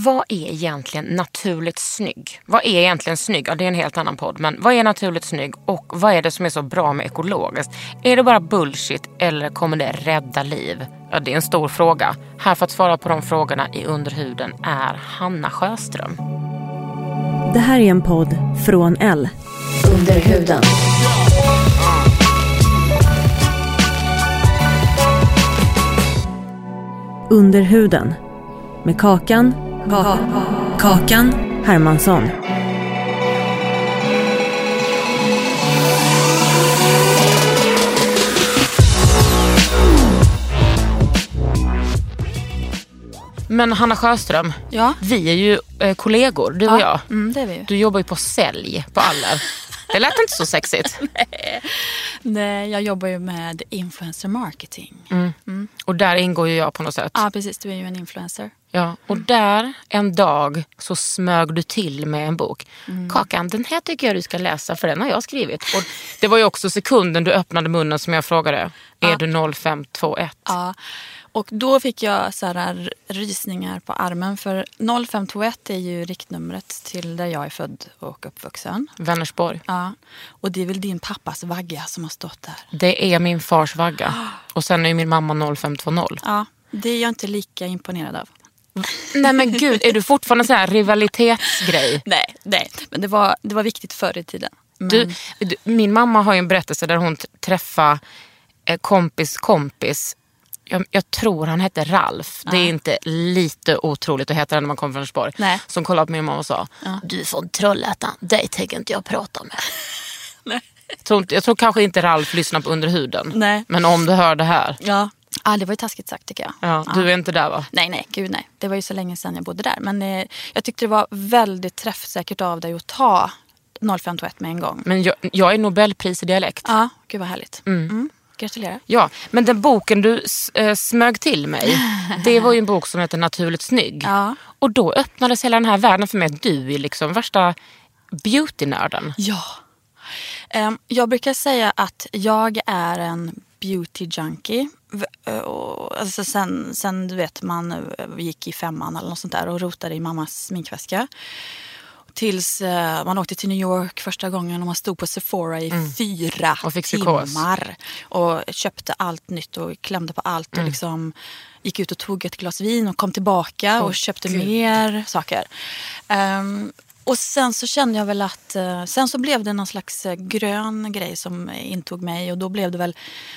Vad är egentligen naturligt snygg? Vad är egentligen snygg? Ja, det är en helt annan podd. Men vad är naturligt snygg och vad är det som är så bra med ekologiskt? Är det bara bullshit eller kommer det rädda liv? Ja, det är en stor fråga. Här för att svara på de frågorna i Underhuden är Hanna Sjöström. Det här är en podd från L. Underhuden. Underhuden. Med Kakan Hermansson. Men Hanna Sjöström, ja? Vi är ju kollegor, du och jag. Mm, det är vi ju. Du jobbar ju på sälj på Aller. Det lät inte så sexigt. Nej, jag jobbar ju med influencer marketing. Mm. Mm. Och där ingår ju jag på något sätt. Ja, precis. Du är ju en influencer. Ja, och där en dag så smög du till med en bok. Mm. Kakan, den här tycker jag du ska läsa för den har jag skrivit. Och det var ju också sekunden du öppnade munnen som jag frågade. Ja. Är du 0521? Ja, och då fick jag så här rysningar på armen för 0521 är ju riktnumret till där jag är född och uppvuxen. Vänersborg. Ja, och det är väl din pappas vagga som har stått där. Det är min fars vagga. Och sen är ju min mamma 0520. Ja, det är jag inte lika imponerad av. Nej men gud, är du fortfarande så här rivalitetsgrej? Nej, men det var viktigt förr i tiden. Men... Du, min mamma har ju en berättelse där hon träffar kompis. Jag tror han hette Ralf. Ja. Det är inte lite otroligt att heta det när man kommer från Åsborg. Som kollade på min mamma och sa, ja. Du från Trollhättan, dig tänker inte jag prata med. Nej. Jag tror kanske inte Ralf lyssnar på Underhuden. Nej. Men om du hör det här. Ja. Ja, det var ju taskigt sagt tycker jag. Ja, du är inte där va? Nej, gud nej. Det var ju så länge sedan jag bodde där. Men jag tyckte det var väldigt träffsäkert av dig att ta 0521 med en gång. Men jag är Nobelpris i dialekt. Ja, gud vad härligt. Mm. Gratulerar. Ja, men den boken du smög till mig, det var ju en bok som heter Naturligt snygg. Ja. Och då öppnades hela den här världen för mig. Du är liksom värsta beauty-nörden. Ja. Jag brukar säga att jag är en beauty junkie. Alltså sen du vet man gick i 5:an eller något sånt där och rotade i mammas sminkväska tills man åkte till New York första gången och man stod på Sephora i 4 och timmar och köpte allt nytt och klämde på allt och liksom gick ut och tog ett glas vin och kom tillbaka och köpte mer saker. Och sen så kände jag väl att... Sen så blev det någon slags grön grej som intog mig. Och då blev det väl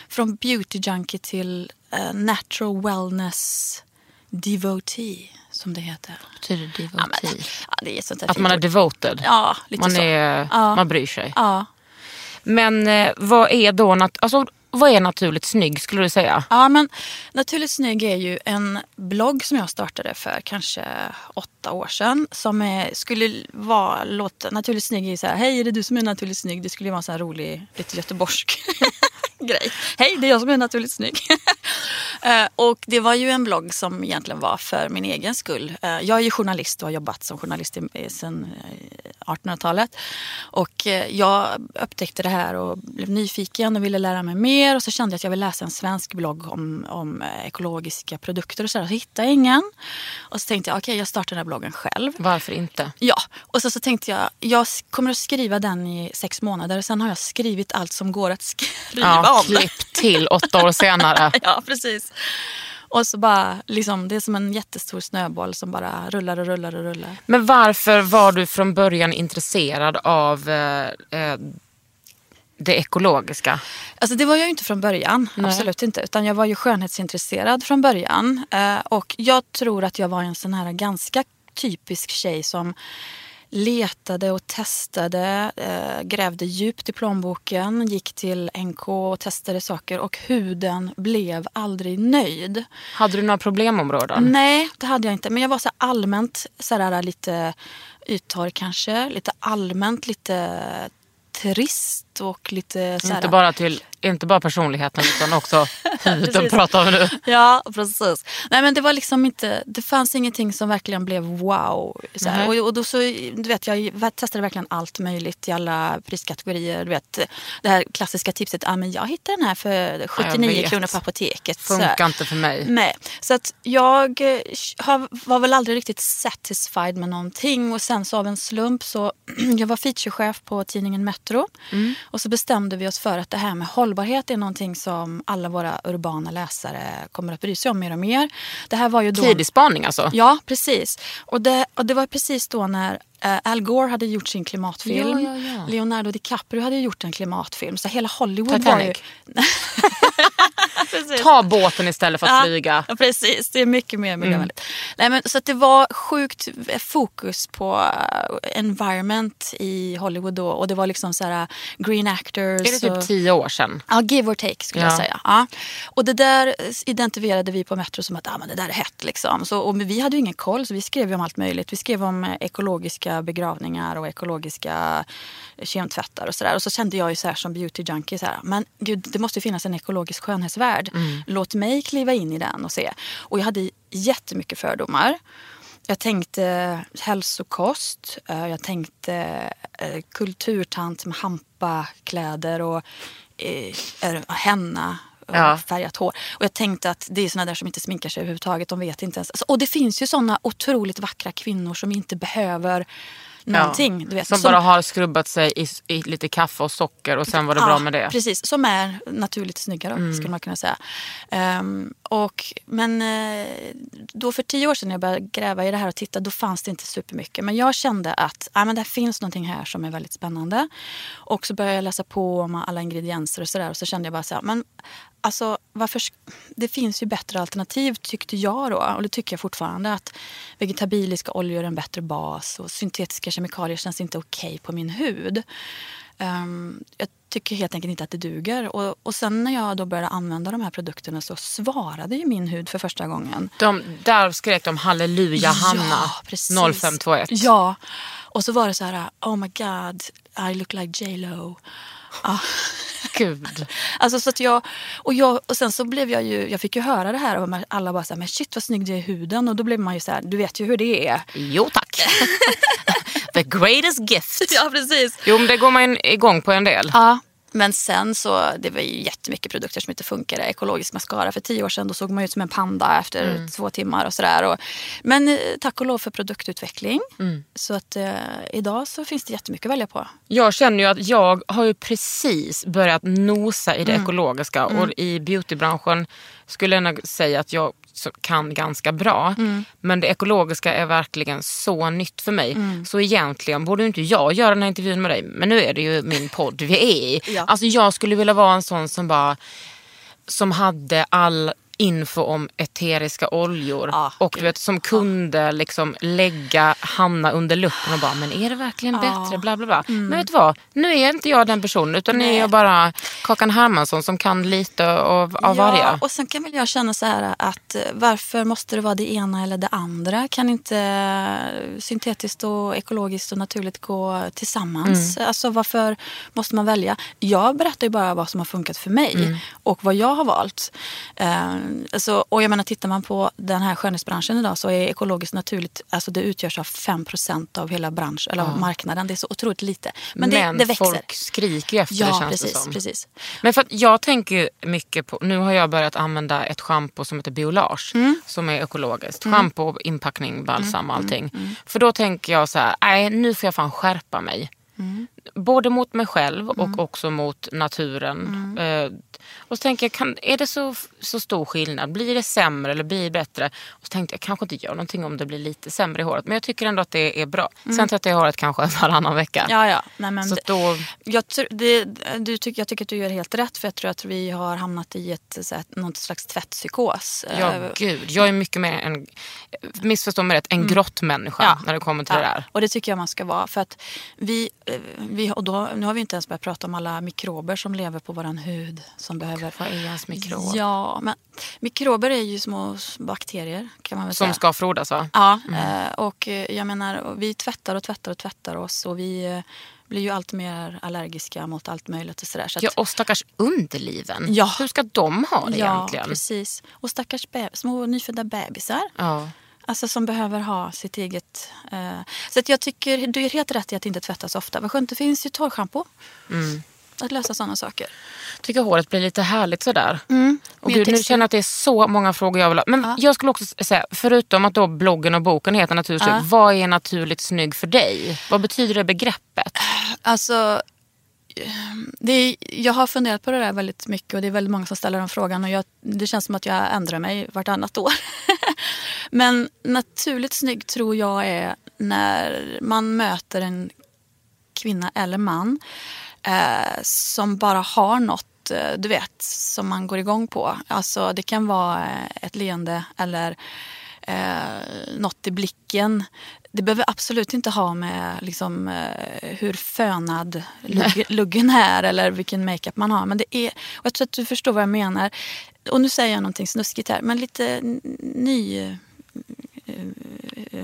från beauty junkie till natural wellness devotee, som det heter. Betyder devotee? Ja, men, det är sånt här att man är devoted? Ja, lite man så. Man bryr sig? Ja. Men vad är då... vad är Naturligt snygg skulle du säga? Ja, men Naturligt snygg är ju en blogg som jag startade för kanske 8 år sedan. Som skulle vara... Naturligt snygg är ju så här, hej är det du som är naturligt snygg? Det skulle ju vara en sån här rolig, lite göteborgsk grej. Hej det är jag som är naturligt snygg. Och det var ju en blogg som egentligen var för min egen skull. Jag är ju journalist och har jobbat som journalist sedan 1800-talet. Och jag upptäckte det här och blev nyfiken och ville lära mig mer. Och så kände jag att jag ville läsa en svensk blogg om ekologiska produkter. Och så hittade jag ingen. Och så tänkte jag, okej, jag startar den här bloggen själv. Varför inte? Ja, och så tänkte jag kommer att skriva den i 6 månader. Och sen har jag skrivit allt som går att skriva om. Ja, klipp till 8 år senare. Ja, precis. Och så bara, liksom, det är som en jättestor snöboll som bara rullar och rullar och rullar. Men varför var du från början intresserad av det ekologiska? Alltså det var jag ju inte från början, absolut inte. Utan jag var ju skönhetsintresserad från början. Och jag tror att jag var en sån här ganska typisk tjej som letade och testade, grävde djupt i plånboken, gick till NK och testade saker, och huden blev aldrig nöjd. Hade du några problemområden? Nej, det hade jag inte. Men jag var så allmänt så där, lite yttorr kanske, lite allmänt, lite trist och lite så här... Inte bara personligheten utan också huden pratar vi nu. Ja, precis. Nej, men det var liksom inte, det fanns ingenting som verkligen blev wow så här. Mm. Och då så, du vet, jag testade verkligen allt möjligt i alla priskategorier, du vet. Det här klassiska tipset, ja, men jag hittade den här för 79 kronor på apoteket. Funkar så inte för mig. Nej, så att jag var väl aldrig riktigt satisfied med någonting, och sen så av en slump så jag var featurechef på tidningen Metro. Mm. Och så bestämde vi oss för att det här med hållbarhet är någonting som alla våra urbana läsare kommer att bry sig om mer och mer. Det här var ju då... Tidig spaning alltså? Ja, precis. Och det var precis då när Al Gore hade gjort sin klimatfilm. Ja. Leonardo DiCaprio hade gjort en klimatfilm. Så hela Hollywood Titanic. Var ju... Ta båten istället för att flyga. Ja, precis. Det är mycket mer miljövänligt. Mm. Så att det var sjukt fokus på environment i Hollywood då. Och det var liksom så här green actors. Är det typ 10 år sedan? Ja, give or take skulle jag säga. Ja. Och det där identifierade vi på Metro som att men det där är hett liksom. Så, och vi hade ju ingen koll så vi skrev ju om allt möjligt. Vi skrev om ekologiska begravningar och ekologiska kemtvättar och sådär. Och så kände jag ju så här som beauty junkie så här, men gud, det måste ju finnas en ekologisk skönhetsvärld. Mm. Låt mig kliva in i den och se. Och jag hade jättemycket fördomar. Jag tänkte hälsokost. Jag tänkte kulturtant med hampakläder och henna. Färgat hår. Och jag tänkte att det är såna där som inte sminkar sig överhuvudtaget. De vet inte ens. Och det finns ju såna otroligt vackra kvinnor som inte behöver någonting. Du vet. Som bara har skrubbat sig i lite kaffe och socker och sen var det bra med det. Precis, som är naturligt snygga då, skulle man kunna säga. Men då för 10 år sedan när jag började gräva i det här och titta, då fanns det inte supermycket. Men jag kände att men det finns någonting här som är väldigt spännande. Och så började jag läsa på om alla ingredienser och sådär. Och så kände jag bara så här, men alltså, varför, det finns ju bättre alternativ tyckte jag då, och det tycker jag fortfarande, att vegetabiliska oljor är en bättre bas och syntetiska kemikalier känns inte okej på min hud. Jag tycker helt enkelt inte att det duger. Och sen när jag då började använda de här produkterna så svarade ju min hud för första gången. Där skrek de halleluja Hanna, precis. 0521. Ja, och så var det så här, oh my god, I look like J-Lo. Ja. Gud. Alltså så att jag och sen så blev jag fick ju höra det här och alla bara så här, men shit vad snygg det är i huden, och då blev man ju så här, du vet ju hur det är. Jo tack. The greatest gift. Ja precis. Jo men det går man igång på en del. Ja. Men sen så, det var ju jättemycket produkter som inte funkade. Ekologisk mascara för 10 år sedan, då såg man ut som en panda efter 2 timmar och sådär. Men tack och lov för produktutveckling. Mm. Så att idag så finns det jättemycket att välja på. Jag känner ju att jag har ju precis börjat nosa i det ekologiska. Mm. Och i beautybranschen skulle jag säga att jag kan ganska bra. Mm. Men det ekologiska är verkligen så nytt för mig. Mm. Så egentligen borde inte jag göra den här intervjun med dig. Men nu är det ju min podd vi är i. Ja. Alltså jag skulle vilja vara en sån som bara... Som hade all info om eteriska oljor. Ah, och du vet, som kunde liksom lägga Hanna under luppen och bara, men är det verkligen bättre? Bla, bla, bla. Mm. Men vet du vad? Nu är inte jag den personen, utan nu är jag bara Kagan Hermansson som kan lite av varje. Och sen kan väl jag känna så här att varför måste det vara det ena eller det andra? Kan inte syntetiskt och ekologiskt och naturligt gå tillsammans? Mm. Alltså varför måste man välja? Jag berättar ju bara vad som har funkat för mig och vad jag har valt. Alltså, och jag menar, tittar man på den här skönhetsbranschen idag så är ekologiskt naturligt, alltså det utgörs av 5% av hela branschen eller av marknaden, det är så otroligt lite, men det växer. Folk skriker efter det, känns precis, det som. Precis. Men för att jag tänker mycket på, nu har jag börjat använda ett shampoo som heter Biolage som är ekologiskt, shampoo, inpackning, balsam och allting. För då tänker jag så här, nej nu får jag fan skärpa mig. både mot mig själv och också mot naturen. Och så tänker jag, är det så stor skillnad? Blir det sämre eller blir det bättre? Och så tänkte jag, kanske inte gör någonting om det blir lite sämre i håret. Men jag tycker ändå att det är bra. Sen tror jag att jag har ett kanske varannan vecka. Ja. Nej, men så då... jag tycker att du gör helt rätt. För jag tror att vi har hamnat i någon slags tvättpsykos. Ja, gud. Jag är mycket mer en, missförstå mig rätt, en grottmänniska när det kommer till det där. Och det tycker jag man ska vara. För att nu har vi inte ens börjat prata om alla mikrober som lever på våran hud. Som behöver... Vad är ens mikrob? Ja, men mikrober är ju små bakterier kan man väl säga. Som ska frodas, va? Ja, och jag menar, vi tvättar oss och vi blir ju allt mer allergiska mot allt möjligt och sådär. Så och stackars underliven. Ja. Hur ska de ha det egentligen? Ja, precis. Och stackars små nyfödda bebisar. Ja. Alltså som behöver ha sitt eget... Så att jag tycker, du är helt rätt i att inte tvätta så ofta. Vad skönt, det finns ju torrschampo. Att lösa sådana saker. Tycker håret blir lite härligt sådär. Och gud, nu känner jag att det är så många frågor jag vill ha. Men jag skulle också säga, förutom att då bloggen och boken heter Naturligt snygg, vad är naturligt snygg för dig? Vad betyder det begreppet? Alltså... jag har funderat på det där väldigt mycket och det är väldigt många som ställer den frågan och det känns som att jag ändrar mig vartannat år. Men naturligt snygg tror jag är när man möter en kvinna eller man som bara har något, du vet, som man går igång på. Alltså det kan vara ett leende eller något i blicken. Det behöver absolut inte ha med liksom, hur fönad luggen är eller vilken makeup man har. Men det är, och jag tror att du förstår vad jag menar. Och nu säger jag någonting snuskigt här, men lite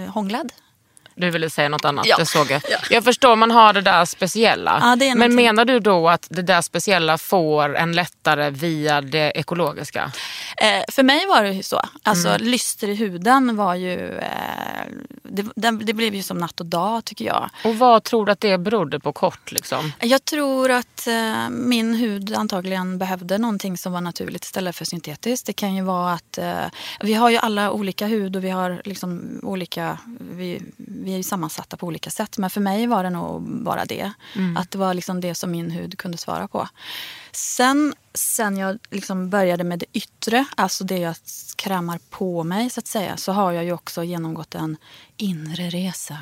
hånglad. Du ville säga något annat, det såg jag. Ja. Jag förstår, man har det där speciella. Ja, det är någonting. Men menar du då att det där speciella får en lättare via det ekologiska? För mig var det ju så. Alltså lyster i huden var ju... det blev ju som natt och dag, tycker jag. Och vad tror du att det berodde på kort, liksom? Jag tror att min hud antagligen behövde någonting som var naturligt istället för syntetiskt. Det kan ju vara att... vi har ju alla olika hud och vi har liksom olika... Vi är ju sammansatta på olika sätt. Men för mig var det nog bara det. Att det var liksom det som min hud kunde svara på. Sen jag liksom började med det yttre, alltså det jag krämar på mig så att säga, så har jag ju också genomgått en inre resa.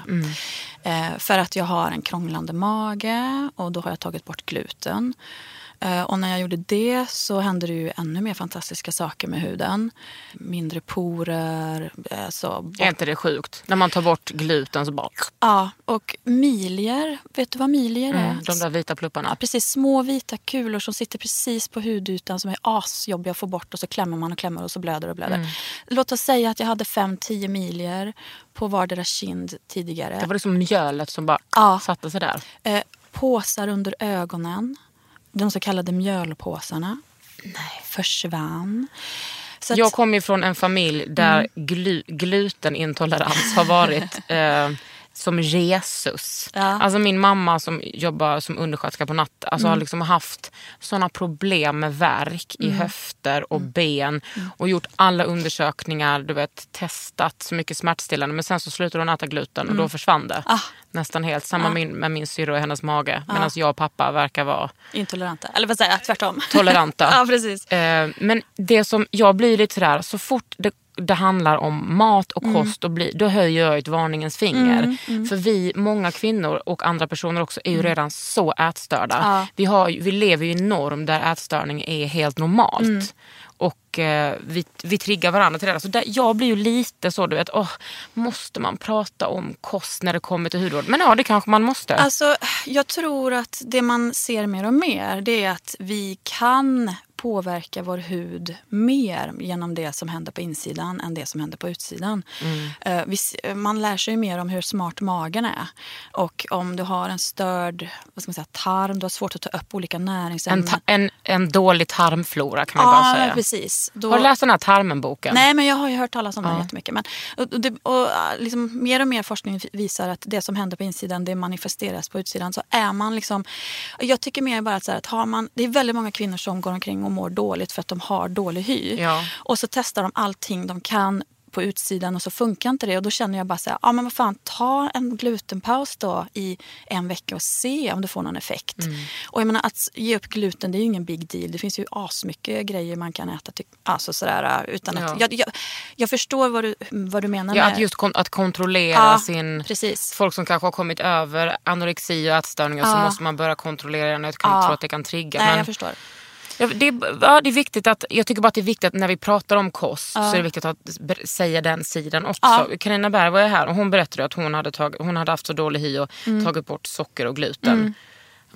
För att jag har en krånglande mage och då har jag tagit bort gluten. Och när jag gjorde det så hände det ju ännu mer fantastiska saker med huden. Mindre porer. Är inte det sjukt? När man tar bort gluten så bara... Ja, och milier. Vet du vad milier är? De där vita plupparna. Ja, precis. Små vita kulor som sitter precis på hudytan som är asjobbiga att få bort. Och så klämmer man och klämmer och så blöder och blöder. Låt oss säga att jag hade 5-10 milier på vardera kind tidigare. Det var liksom mjölet som bara satte sig där. Påsar under ögonen. De så kallade mjölpåsarna försvann. Så att... Jag kommer ju från en familj där glutenintolerans har varit som Jesus. Ja. Alltså min mamma som jobbar som undersköterska på natt, alltså har liksom haft sådana problem med värk i höfter och ben och gjort alla undersökningar, du vet, testat så mycket smärtstillande, men sen så slutade hon äta gluten och då försvann det. Nästan helt. Samma med min syrra och hennes mage. Medan jag och pappa verkar vara... intoleranta. Eller vad säger jag? Tvärtom. Toleranta. Ja, precis. Men det som jag blir lite sådär, så fort det handlar om mat och kost och då höjer jag ett varningens finger. För många kvinnor och andra personer också är ju redan så ätstörda. Vi lever ju i en norm där ätstörning är helt normalt. Och vi triggar varandra till det. Så där, jag blir ju lite så, du vet, måste man prata om kost när det kommer till hudvård? Men ja, det kanske man måste. Alltså, jag tror att det man ser mer och mer, det är att vi kan påverka vår hud mer genom det som händer på insidan än det som händer på utsidan. Man lär sig mer om hur smart magen är. Och om du har en störd, vad ska man säga, tarm, du har svårt att ta upp olika näringsämnen. En dålig tarmflora kan man bara säga. Precis. Då... Har du läst den här tarmenboken? Nej, men jag har ju hört talas om den jättemycket. Men, och liksom, mer och mer forskning visar att det som händer på insidan, det manifesteras på utsidan. Så är man liksom... Jag tycker mer bara att har man... Det är väldigt många kvinnor som går omkring och mår dåligt för att de har dålig hy. Och så testar de allting de kan på utsidan och så funkar inte det. Och då känner jag bara så här, ja men vad fan, ta en glutenpaus då i en vecka och se om du får någon effekt. Mm. Och jag menar, att ge upp gluten, det är ju ingen big deal. Det finns ju asmycket grejer man kan äta, alltså sådär, utan att... Ja. Jag förstår vad du menar med... Ja, att just att kontrollera sin... Precis. Folk som kanske har kommit över anorexia och ätstörningar, så måste man börja kontrollera när jag tror att det kan trigga. Nej, men... jag förstår. Det är viktigt att, jag tycker bara att det är viktigt att när vi pratar om kost så är det viktigt att säga den sidan också. Carina Berg var här och hon berättade att hon hade haft så dålig hy och tagit bort socker och gluten.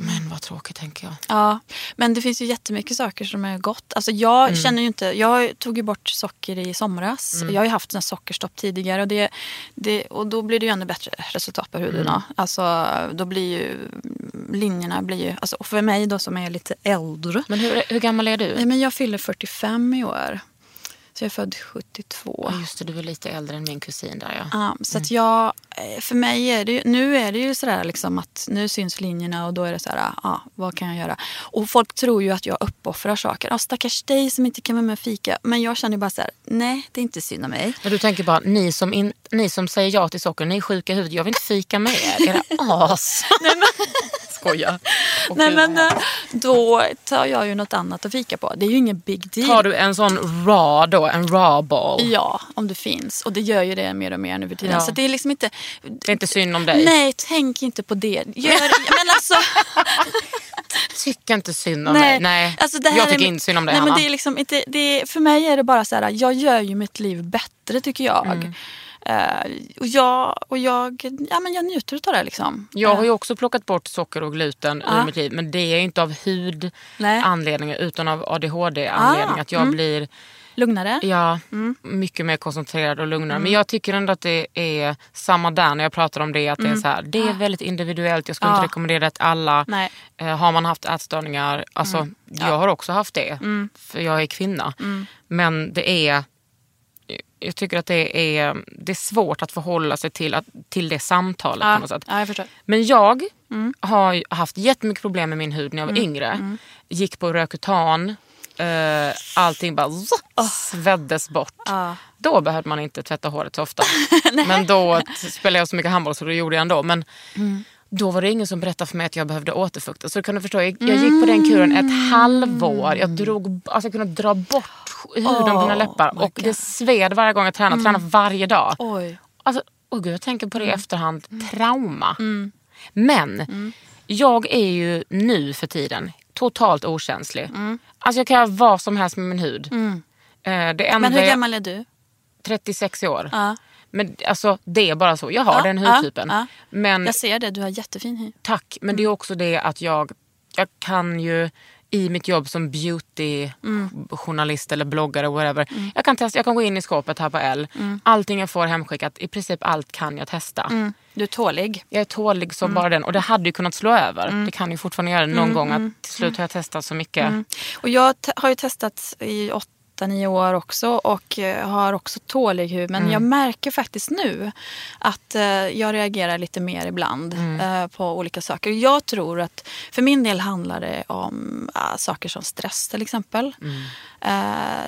Men vad tråkigt, tänker jag. Ja, men det finns ju jättemycket saker som är gott. Alltså jag känner ju inte... Jag tog ju bort socker i somras. Jag har ju haft en sockerstopp tidigare. Och då blir det ju ännu bättre resultat på huden. Alltså, då blir ju... Linjerna blir ju... Alltså, och för mig då som är lite äldre... Men hur gammal är du? Nej, men jag fyller 45 i år. Så jag är född 72. Ja, just det, du är lite äldre än min kusin där, ja. Så att jag... För mig är det ju, nu är det ju sådär liksom att nu syns linjerna och då är det sådär, vad kan jag göra? Och folk tror ju att jag uppoffrar saker. Stackars dig som inte kan vara med och fika. Men jag känner ju bara såhär, nej, det är inte synd om mig. Men du tänker bara, ni som säger ja till socker, ni är sjuka i huvudet, jag vill inte fika med er. Era as. Nej, men... Skoja. Nej, men då tar jag ju något annat att fika på. Det är ju ingen big deal. Tar du en sån raw då, en raw ball? Ja, om det finns. Och det gör ju det mer och mer nu för tiden. Ja. Så det är liksom inte... Det är inte synd om dig. Nej, tänk inte på det. Men alltså... Tycker inte synd om mig. Nej. Alltså det här jag tycker inte synd om dig, Hanna. Men det är liksom inte, för mig är det bara så här, jag gör ju mitt liv bättre, tycker jag. Och jag njuter av det liksom. Jag har ju också plockat bort socker och gluten ur mitt liv, men det är ju inte av hudanledningar utan av ADHD-anledning. Att jag blir... Lugnare? Ja, mycket mer koncentrerad och lugnare. Men jag tycker ändå att det är samma där när jag pratar om det. Att det är så här, det är väldigt individuellt. Jag skulle inte rekommendera att alla... har man haft ätstörningar... Alltså, jag har också haft det. För jag är kvinna. Men det är... Jag tycker att det är svårt att förhålla sig till det samtalet på något sätt. Ja, jag förstår. Men jag har haft jättemycket problem med min hud när jag var yngre. Gick på Rökutan... allting bara sveddes bort. Då behövde man inte tvätta håret så ofta. Men då spelade jag så mycket handboll så då gjorde jag ändå. Men då var det ingen som berättade för mig att jag behövde återfukta. Så du kunde förstå, jag gick på den kuren ett halvår. Jag kunde dra bort huden på mina läppar. Och det sved varje gång jag tränade. Tränade varje dag. Oj. Alltså, gud, jag tänker på det i efterhand. Trauma. Men jag är ju nu för tiden totalt okänslig. Alltså jag kan göra vad som helst med min hud. Men hur gammal är du? 36 år. Men alltså det är bara så. Jag har den hudtypen. Men jag ser det, du har jättefin hud. Tack, men det är också det att jag kan ju i mitt jobb som beautyjournalist eller bloggare whatever. Jag kan gå in i skåpet här på L. Allting jag får hemskickat, i princip allt kan jag testa. Du är tålig. Jag är tålig som bara den. Och det hade ju kunnat slå över. Det kan ju fortfarande göra någon gång. Att till slut har jag testat så mycket. Och jag har ju testat i 8-9 år också. Och har också tålig hud. Men jag märker faktiskt nu att jag reagerar lite mer ibland på olika saker. Jag tror att för min del handlar det om saker som stress till exempel.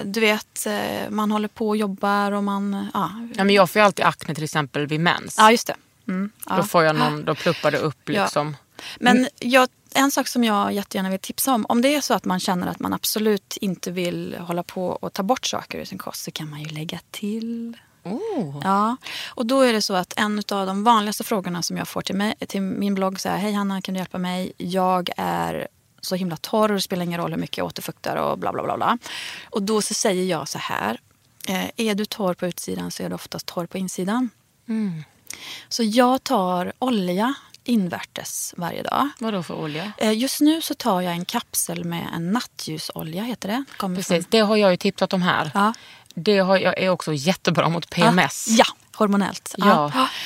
Du vet, man håller på och jobbar och man... men jag får ju alltid akne till exempel vid mens. Ja, just det. Då får jag någon, då pluppar det upp liksom. Men en sak som jag jättegärna vill tipsa om det är så att man känner att man absolut inte vill hålla på och ta bort saker i sin kost, så kan man ju lägga till. Ja, och då är det så att en av de vanligaste frågorna som jag får till min blogg så här: hej Hanna, kan du hjälpa mig? Jag är så himla torr och det spelar ingen roll hur mycket jag återfuktar och bla bla bla bla. Och då så säger jag så här: är du torr på utsidan så är du oftast torr på insidan. Så jag tar olja invärtes varje dag. Vad då för olja? Just nu så tar jag en kapsel med en nattljusolja, heter det. Precis, det har jag ju tipsat om här. Det är också jättebra mot PMS. Ja. Hormonellt.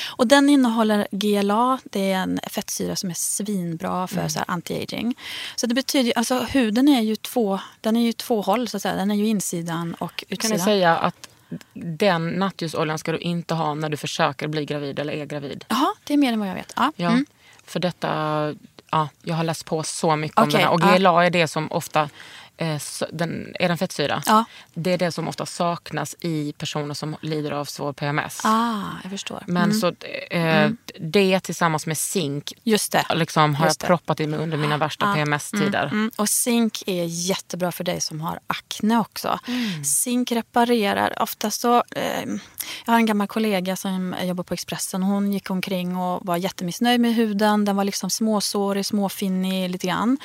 Och den innehåller GLA, det är en fettsyra som är svinbra för så här anti-aging. Så det betyder, alltså huden är ju två håll så att säga, den är ju insidan och utsidan. Kan jag säga att den nattljusoljan ska du inte ha när du försöker bli gravid eller är gravid. Jaha, det är mer än vad jag vet. För detta, jag har läst på så mycket om det här. Och GLA är det som ofta är den fettsyra? Ja. Det är det som ofta saknas i personer som lider av svår PMS. Ah, jag förstår. Men så det tillsammans med zink liksom har jag proppat i mig under mina värsta PMS-tider. Och zink är jättebra för dig som har akne också. Zink reparerar. Ofta så, jag har en gammal kollega som jobbar på Expressen. Hon gick omkring och var jättemissnöjd med huden. Den var liksom småsårig, småfinnig lite grann.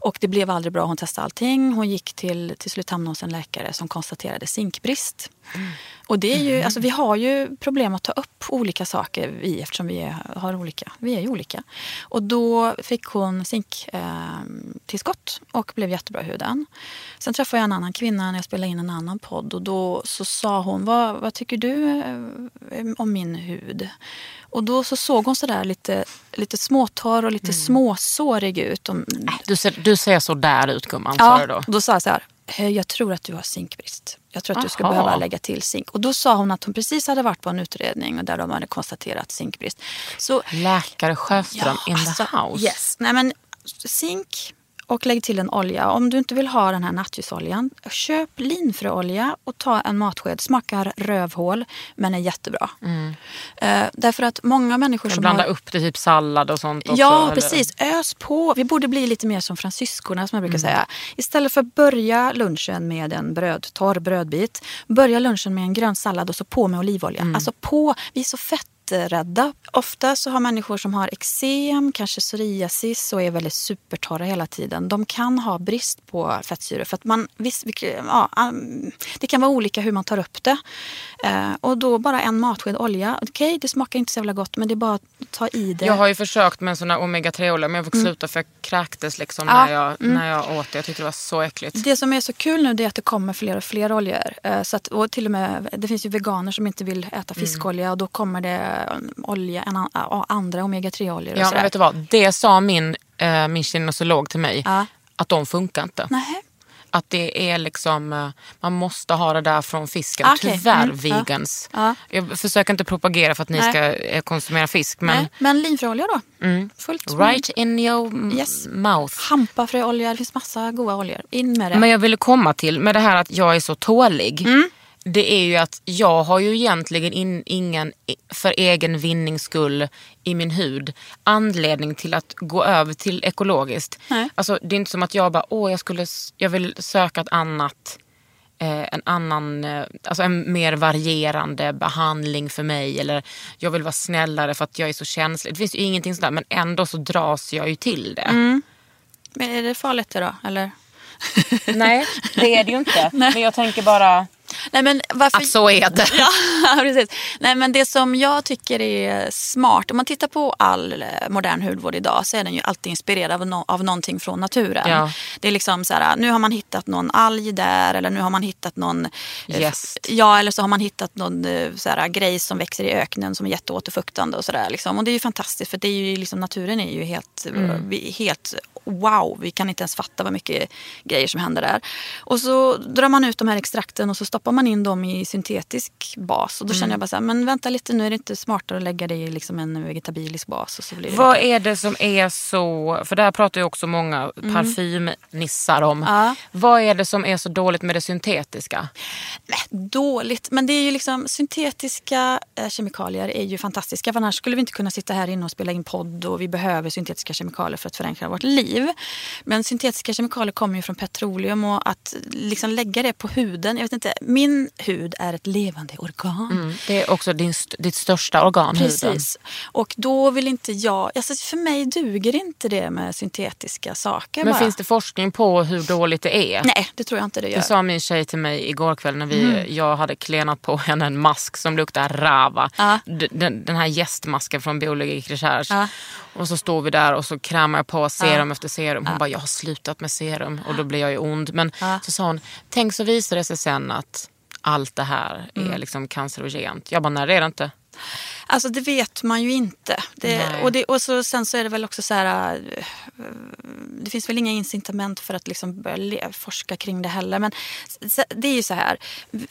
Och det blev aldrig bra. Hon testade allting. Hon gick till slut hamnade hos en läkare som konstaterade zinkbrist. Och det är ju, alltså vi har ju problem att ta upp olika saker eftersom vi är ju olika. Och då fick hon zinktillskott och blev jättebra i huden. Sen träffade jag en annan kvinna när jag spelade in en annan podd. Och då så sa hon, vad tycker du om min hud? Och då så såg hon sådär lite småtorr och lite småsårig ut. Du ser så där ut, gumman, sa du då? Ja, då sa jag så här. Jag tror att du har zinkbrist. Jag tror att du ska behöva lägga till zink. Och då sa hon att hon precis hade varit på en utredning och där de hade konstaterat zinkbrist. Så, läkare Sjöström in the house. Yes. Nej, men zink och lägg till en olja. Om du inte vill ha den här natthusoljan, köp linfröolja och ta en matsked. Smakar rövhål, men är jättebra. Därför att många människor som blandar upp det, typ sallad och sånt också. Ja, precis. Eller? Ös på. Vi borde bli lite mer som fransyskorna, som jag brukar säga. Istället för att börja lunchen med en torr brödbit, börja lunchen med en grön sallad och så på med olivolja. Alltså på, vi är så fett rädda. Ofta så har människor som har eksem, kanske psoriasis och är väldigt supertorra hela tiden, de kan ha brist på fettsyror för att det kan vara olika hur man tar upp det. Och då bara en matsked olja. Okej, det smakar inte så jävla gott, men det är bara att ta i det. Jag har ju försökt med en sån här omega-3-olja, men jag fick sluta för jag kräktes när jag åt det. Jag tyckte det var så äckligt. Det som är så kul nu är att det kommer fler och fler oljor. Så att, och till och med, det finns ju veganer som inte vill äta fiskolja och då kommer det olja, andra omega-3-oljor och sådär. Vet du vad? Det sa min kinesiolog till mig att de funkar inte. Nej. Att det är liksom, man måste ha det där från fisken. Okay. Tyvärr vegans. Ja. Jag försöker inte propagera för att ni ska konsumera fisk. Men, men linfröolja då? Fullt right in your mouth. Hampafröolja, det finns massa goda oljor. In med det. Men jag ville komma till med det här att jag är så tålig. Det är ju att jag har ju egentligen ingen för egen vinnings skull i min hud anledning till att gå över till ekologiskt. Nej. Alltså det är inte som att jag bara jag vill söka ett annat en mer varierande behandling för mig, eller jag vill vara snällare för att jag är så känslig. Det finns ju ingenting sådär, men ändå så dras jag ju till det. Men är det farligt då, eller? Nej, det är det ju inte. Nej. Men jag tänker bara att så är det. Ja, precis. Nej, men det som jag tycker är smart, om man tittar på all modern hudvård idag så är den ju alltid inspirerad av någonting från naturen. Ja. Det är liksom så här, nu har man hittat någon alg där, eller nu har man hittat någon eller så har man hittat någon så här grej som växer i öknen som är jätteåterfuktande och så där liksom. Och det är ju fantastiskt, för det är ju liksom, naturen är ju helt wow, vi kan inte ens fatta vad mycket grejer som händer där. Och så drar man ut de här extrakten och så stoppar man in dem i syntetisk bas. Och då känner jag bara så här, men vänta lite, nu är det inte smartare att lägga det i liksom en vegetabilisk bas. Och så blir det vad är det som är så, för där pratar ju också många parfymnissar om. Vad är det som är så dåligt med det syntetiska? Nej, dåligt, men det är ju liksom, syntetiska kemikalier är ju fantastiska. För annars skulle vi inte kunna sitta här inne och spela in podd, och vi behöver syntetiska kemikalier för att förenkla vårt liv. Men syntetiska kemikalier kommer ju från petroleum, och att liksom lägga det på huden, jag vet inte, min hud är ett levande organ. Det är också ditt största organ. Precis. Huden. Och då vill inte jag, alltså för mig duger inte det med syntetiska saker. Men finns det forskning på hur dåligt det är? Nej, det tror jag inte det gör. Det sa min tjej till mig igår kväll när jag hade klenat på henne en mask som luktar rava. Den här gästmasken från Biologik Recherche. Och så står vi där och så kramar jag på serum efter serum. Hon bara, jag har slutat med serum. Och då blir jag ju ond. Men så sa hon, tänk så visar det sig sen att allt det här är liksom cancerogent. Jag bara, nej, det är det inte. Alltså det vet man ju inte. Sen så är det väl också så här, det finns väl inga incitament för att liksom börja forska kring det heller. Men det är ju så här,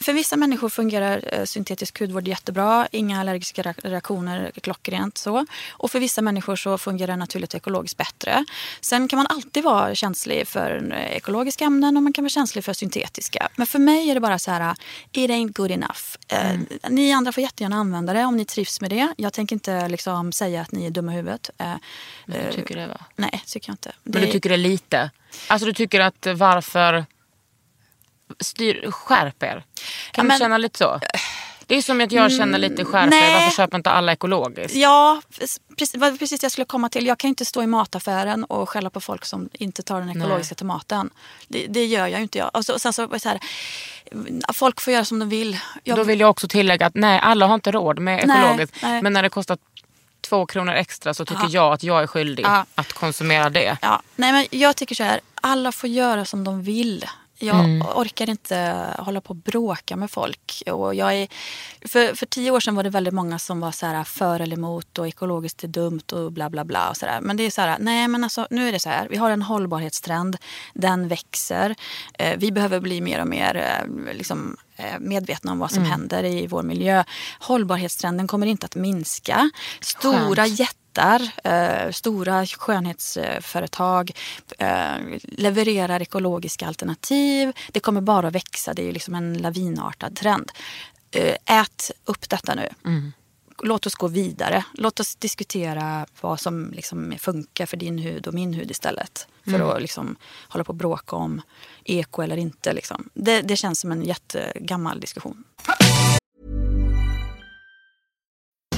för vissa människor fungerar syntetisk hudvård jättebra, inga allergiska reaktioner, klockrent så. Och för vissa människor så fungerar naturligt ekologiskt bättre. Sen kan man alltid vara känslig för ekologiska ämnen och man kan vara känslig för syntetiska. Men för mig är det bara så här, it ain't good enough. Ni andra får jättegärna använda det om ni trivs med det. Jag tänker inte liksom säga att ni är dumma i huvudet. Men du tycker det, va? Nej, tycker jag inte. Men du tycker det lite? Alltså du tycker att varför skärper? Kan du känna lite så? Det är som att jag känner lite skärper. Varför köper inte alla ekologiskt? Ja, precis jag skulle komma till. Jag kan inte stå i mataffären och skälla på folk som inte tar den ekologiska tomaten. Det gör jag ju inte. Jag. Och sen så här, folk får göra som de vill. Då vill jag också tillägga att nej, alla har inte råd med ekologiskt. Nej. Men när det kostar 2 kronor extra så tycker jag att jag är skyldig att konsumera det. Ja. Nej, men jag tycker så här, alla får göra som de vill. Jag orkar inte hålla på och bråka med folk. Och för 10 år sedan var det väldigt många som var så här för eller emot och ekologiskt är dumt och bla bla bla. Och så där. Men det är så här, nej men alltså, nu är det så här. Vi har en hållbarhetstrend, den växer. Vi behöver bli mer och mer liksom, medvetna om vad som händer i vår miljö. Hållbarhetstrenden kommer inte att minska. Stora stora skönhetsföretag levererar ekologiska alternativ. Det kommer bara att växa. Det är ju liksom en lavinartad trend. Ät upp detta nu. Låt oss gå vidare. Låt oss diskutera vad som liksom funkar för din hud och min hud istället. För att liksom hålla på och bråka om eko eller inte. Liksom. Det känns som en jättegammal diskussion.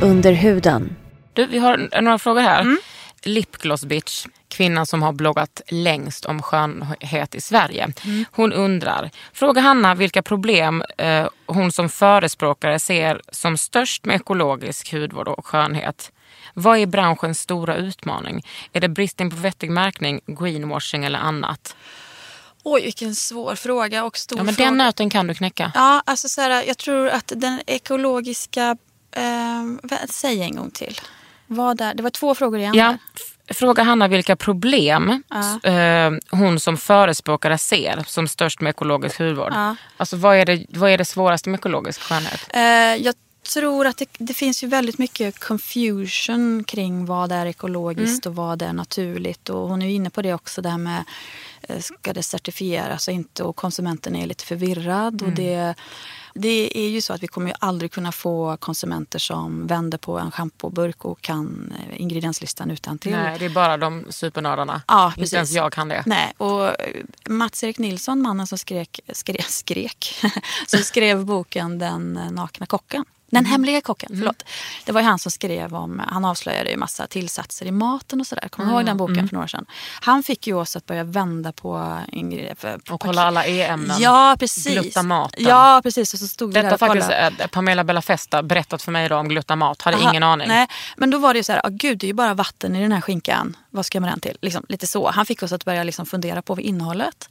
Under huden. Du, vi har några frågor här. Lipgloss bitch, kvinnan som har bloggat längst om skönhet i Sverige. Hon undrar, fråga Hanna vilka problem hon som förespråkare ser som störst med ekologisk hudvård och skönhet. Vad är branschens stora utmaning? Är det bristen på vettig märkning, greenwashing eller annat? Oj, vilken svår fråga och stor fråga. Ja, men den nöten kan du knäcka. Ja, alltså så här, jag tror att den ekologiska... säg en gång till. Det var 2 frågor igen. Ja, fråga Hanna vilka problem hon som förespråkare ser som störst med ekologisk hudvård. Alltså vad är det svåraste med ekologisk skönhet? Jag tror att det finns ju väldigt mycket confusion kring vad är ekologiskt och vad är naturligt. Och hon är ju inne på det också, det här med ska det certifieras och inte, och konsumenten är lite förvirrad. Och det är ju så att vi kommer ju aldrig kunna få konsumenter som vänder på en schampoburk och kan ingredienslistan utantill. Nej, det är bara de supernördarna. Ja, precis. Inte ens jag kan det. Nej, och Mats-Erik Nilsson, mannen som skrev boken Den nakna kocken. Den hemliga kocken, förlåt. Det var ju han som skrev om, han avslöjade ju massa tillsatser i maten och sådär. Kommer du ihåg den boken för några år sedan? Han fick ju oss att börja vända på ingredienser. Och kolla alla e-ämnen. Ja, precis. Glutamaten. Ja, precis. Och så stod detta där, faktiskt, Pamela Bellafesta berättat för mig idag om glutamat. Hade ingen aning. Nej, men då var det ju såhär, gud det är ju bara vatten i den här skinkan. Vad ska man den till? Liksom, lite så. Han fick oss att börja liksom fundera på innehållet.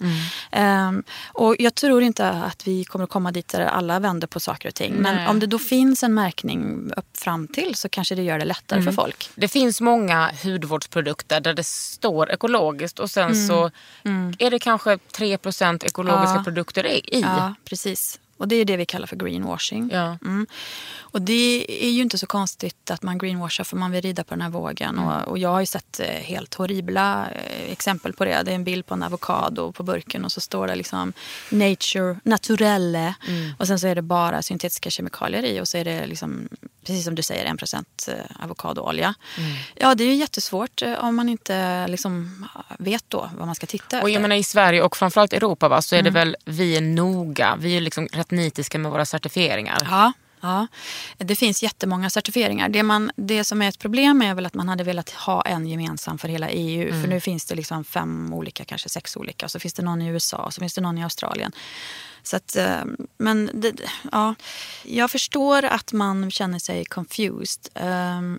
Och jag tror inte att vi kommer att komma dit där alla vänder på saker och ting. Nej. Men om det då finns en märkning upp fram till så kanske det gör det lättare för folk. Det finns många hudvårdsprodukter där det står ekologiskt och sen så är det kanske 3% ekologiska produkter i. Ja, precis. Och det är det vi kallar för greenwashing. Ja. Mm. Och det är ju inte så konstigt att man greenwashar, för man vill rida på den här vågen. Och jag har ju sett helt horribla exempel på det. Det är en bild på en avokado på burken och så står det liksom naturelle. Mm. Och sen så är det bara syntetiska kemikalier i, och så är det liksom, precis som du säger, 1% avokadoolja. Mm. Ja, det är ju jättesvårt om man inte liksom vet då vad man ska titta efter. Och jag menar i Sverige och framförallt Europa, va, så är det väl vi är noga. Vi är liksom rätt nitiska med våra certifieringar. Ja. Ja, det finns jättemånga certifieringar. Det som är ett problem är väl att man hade velat ha en gemensam för hela EU. Mm. För nu finns det liksom 5 olika, kanske 6 olika. Och så finns det någon i USA, och så finns det någon i Australien. Så att, men det, ja, jag förstår att man känner sig confused.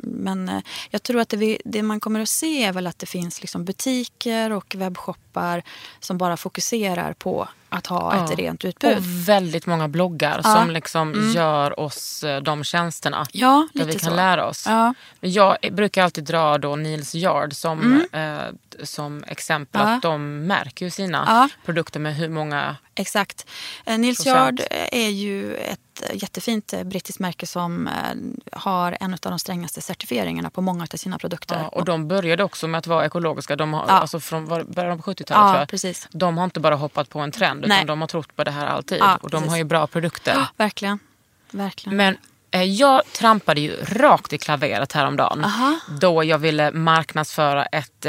Men jag tror att det man kommer att se är väl att det finns liksom butiker och webbshoppar som bara fokuserar på att ha ett rent utbud. Och väldigt många bloggar som liksom gör oss de tjänsterna där vi kan lära oss. Ja. Jag brukar alltid dra då Neal's Yard som exempel, att de märker ju sina produkter med hur många. Exakt. Neal's Yard är ju ett jättefint brittiskt märke som har en av de strängaste certifieringarna på många av sina produkter. Ja, och de började också med att vara ekologiska. De har, alltså från början på 70-talet. Ja, precis. De har inte bara hoppat på en trend, utan de har trott på det här alltid. Ja, och de har ju bra produkter. Ja, verkligen. Verkligen. Men jag trampade ju rakt i klaveret häromdagen. Aha. Då jag ville marknadsföra ett...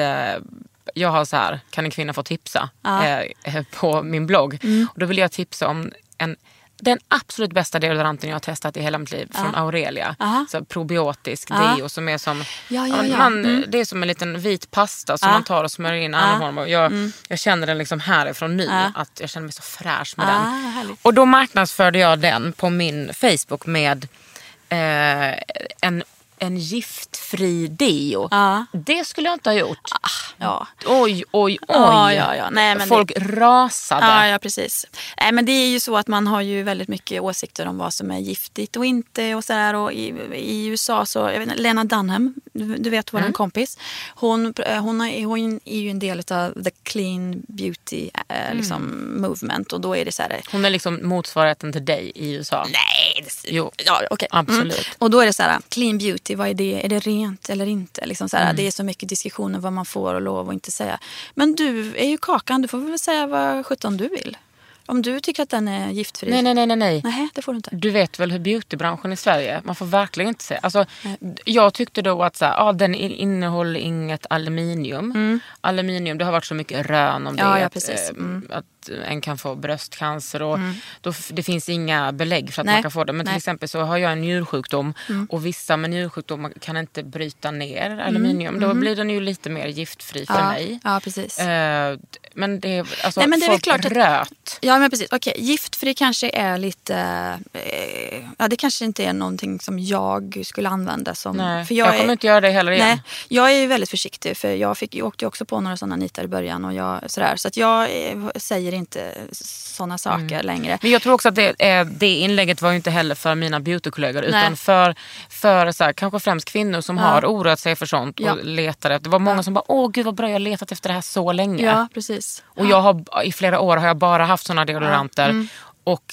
jag har så här, kan en kvinna få tipsa på min blogg. Mm. Och då vill jag tipsa om den absolut bästa deodoranten jag har testat i hela mitt liv, från Aurelia. Så probiotisk deo som är som det är som en liten vit pasta som man tar och smörjer in andra. Jag känner den liksom härifrån nu, att jag känner mig så fräsch med den. Härligt. Och då marknadsförde jag den på min Facebook med en giftfri deo. Det skulle jag inte ha gjort. Oj. Nej, men folk rasade. Ja, precis. Nej, men det är ju så att man har ju väldigt mycket åsikter om vad som är giftigt och inte och sådär. Och i USA så, jag vet inte, Lena Dunham, du vet, vår kompis. Hon är ju en del av the clean beauty liksom movement, och då är det så här. Hon är liksom motsvarigheten till dig i USA. Nej, jo. Ja, okej. Absolut. Och då är det så här, clean beauty, vad är det? Är det rent eller inte? Liksom så här, det är så mycket diskussioner vad man får och lov och inte säga. Men du är ju Kakan, du får väl säga vad sjutton du vill. Om du tycker att den är giftfri. Nej. Nej, det får du inte. Du vet väl hur beautybranschen i Sverige, man får verkligen inte säga. Alltså, jag tyckte då att så här, den innehåller inget aluminium. Mm. Aluminium, det har varit så mycket rön om det. Ja, precis. Att en kan få bröstcancer och då, det finns inga belägg för att man kan få det. Men till exempel så har jag en njursjukdom och vissa med njursjukdom kan inte bryta ner aluminium. Då blir den ju lite mer giftfri för mig. Ja, precis. Men det är, alltså, nej, men det är folk klart röt. Ja, men precis. Okej, giftfri kanske är lite... det kanske inte är någonting som jag skulle använda som... Nej, för jag kommer inte göra det heller igen. Nej, jag är ju väldigt försiktig, för jag åkte ju också på några sådana nitar i början och sådär. Så att jag säger inte sådana saker längre. Men jag tror också att det inlägget var ju inte heller för mina beautykollegor, utan för så här, kanske främst kvinnor som har oroat sig för sånt och letar efter. Det var många som bara, åh gud vad bra, jag har letat efter det här så länge. Ja, precis. Och jag har i flera år har jag bara haft sådana deodoranter och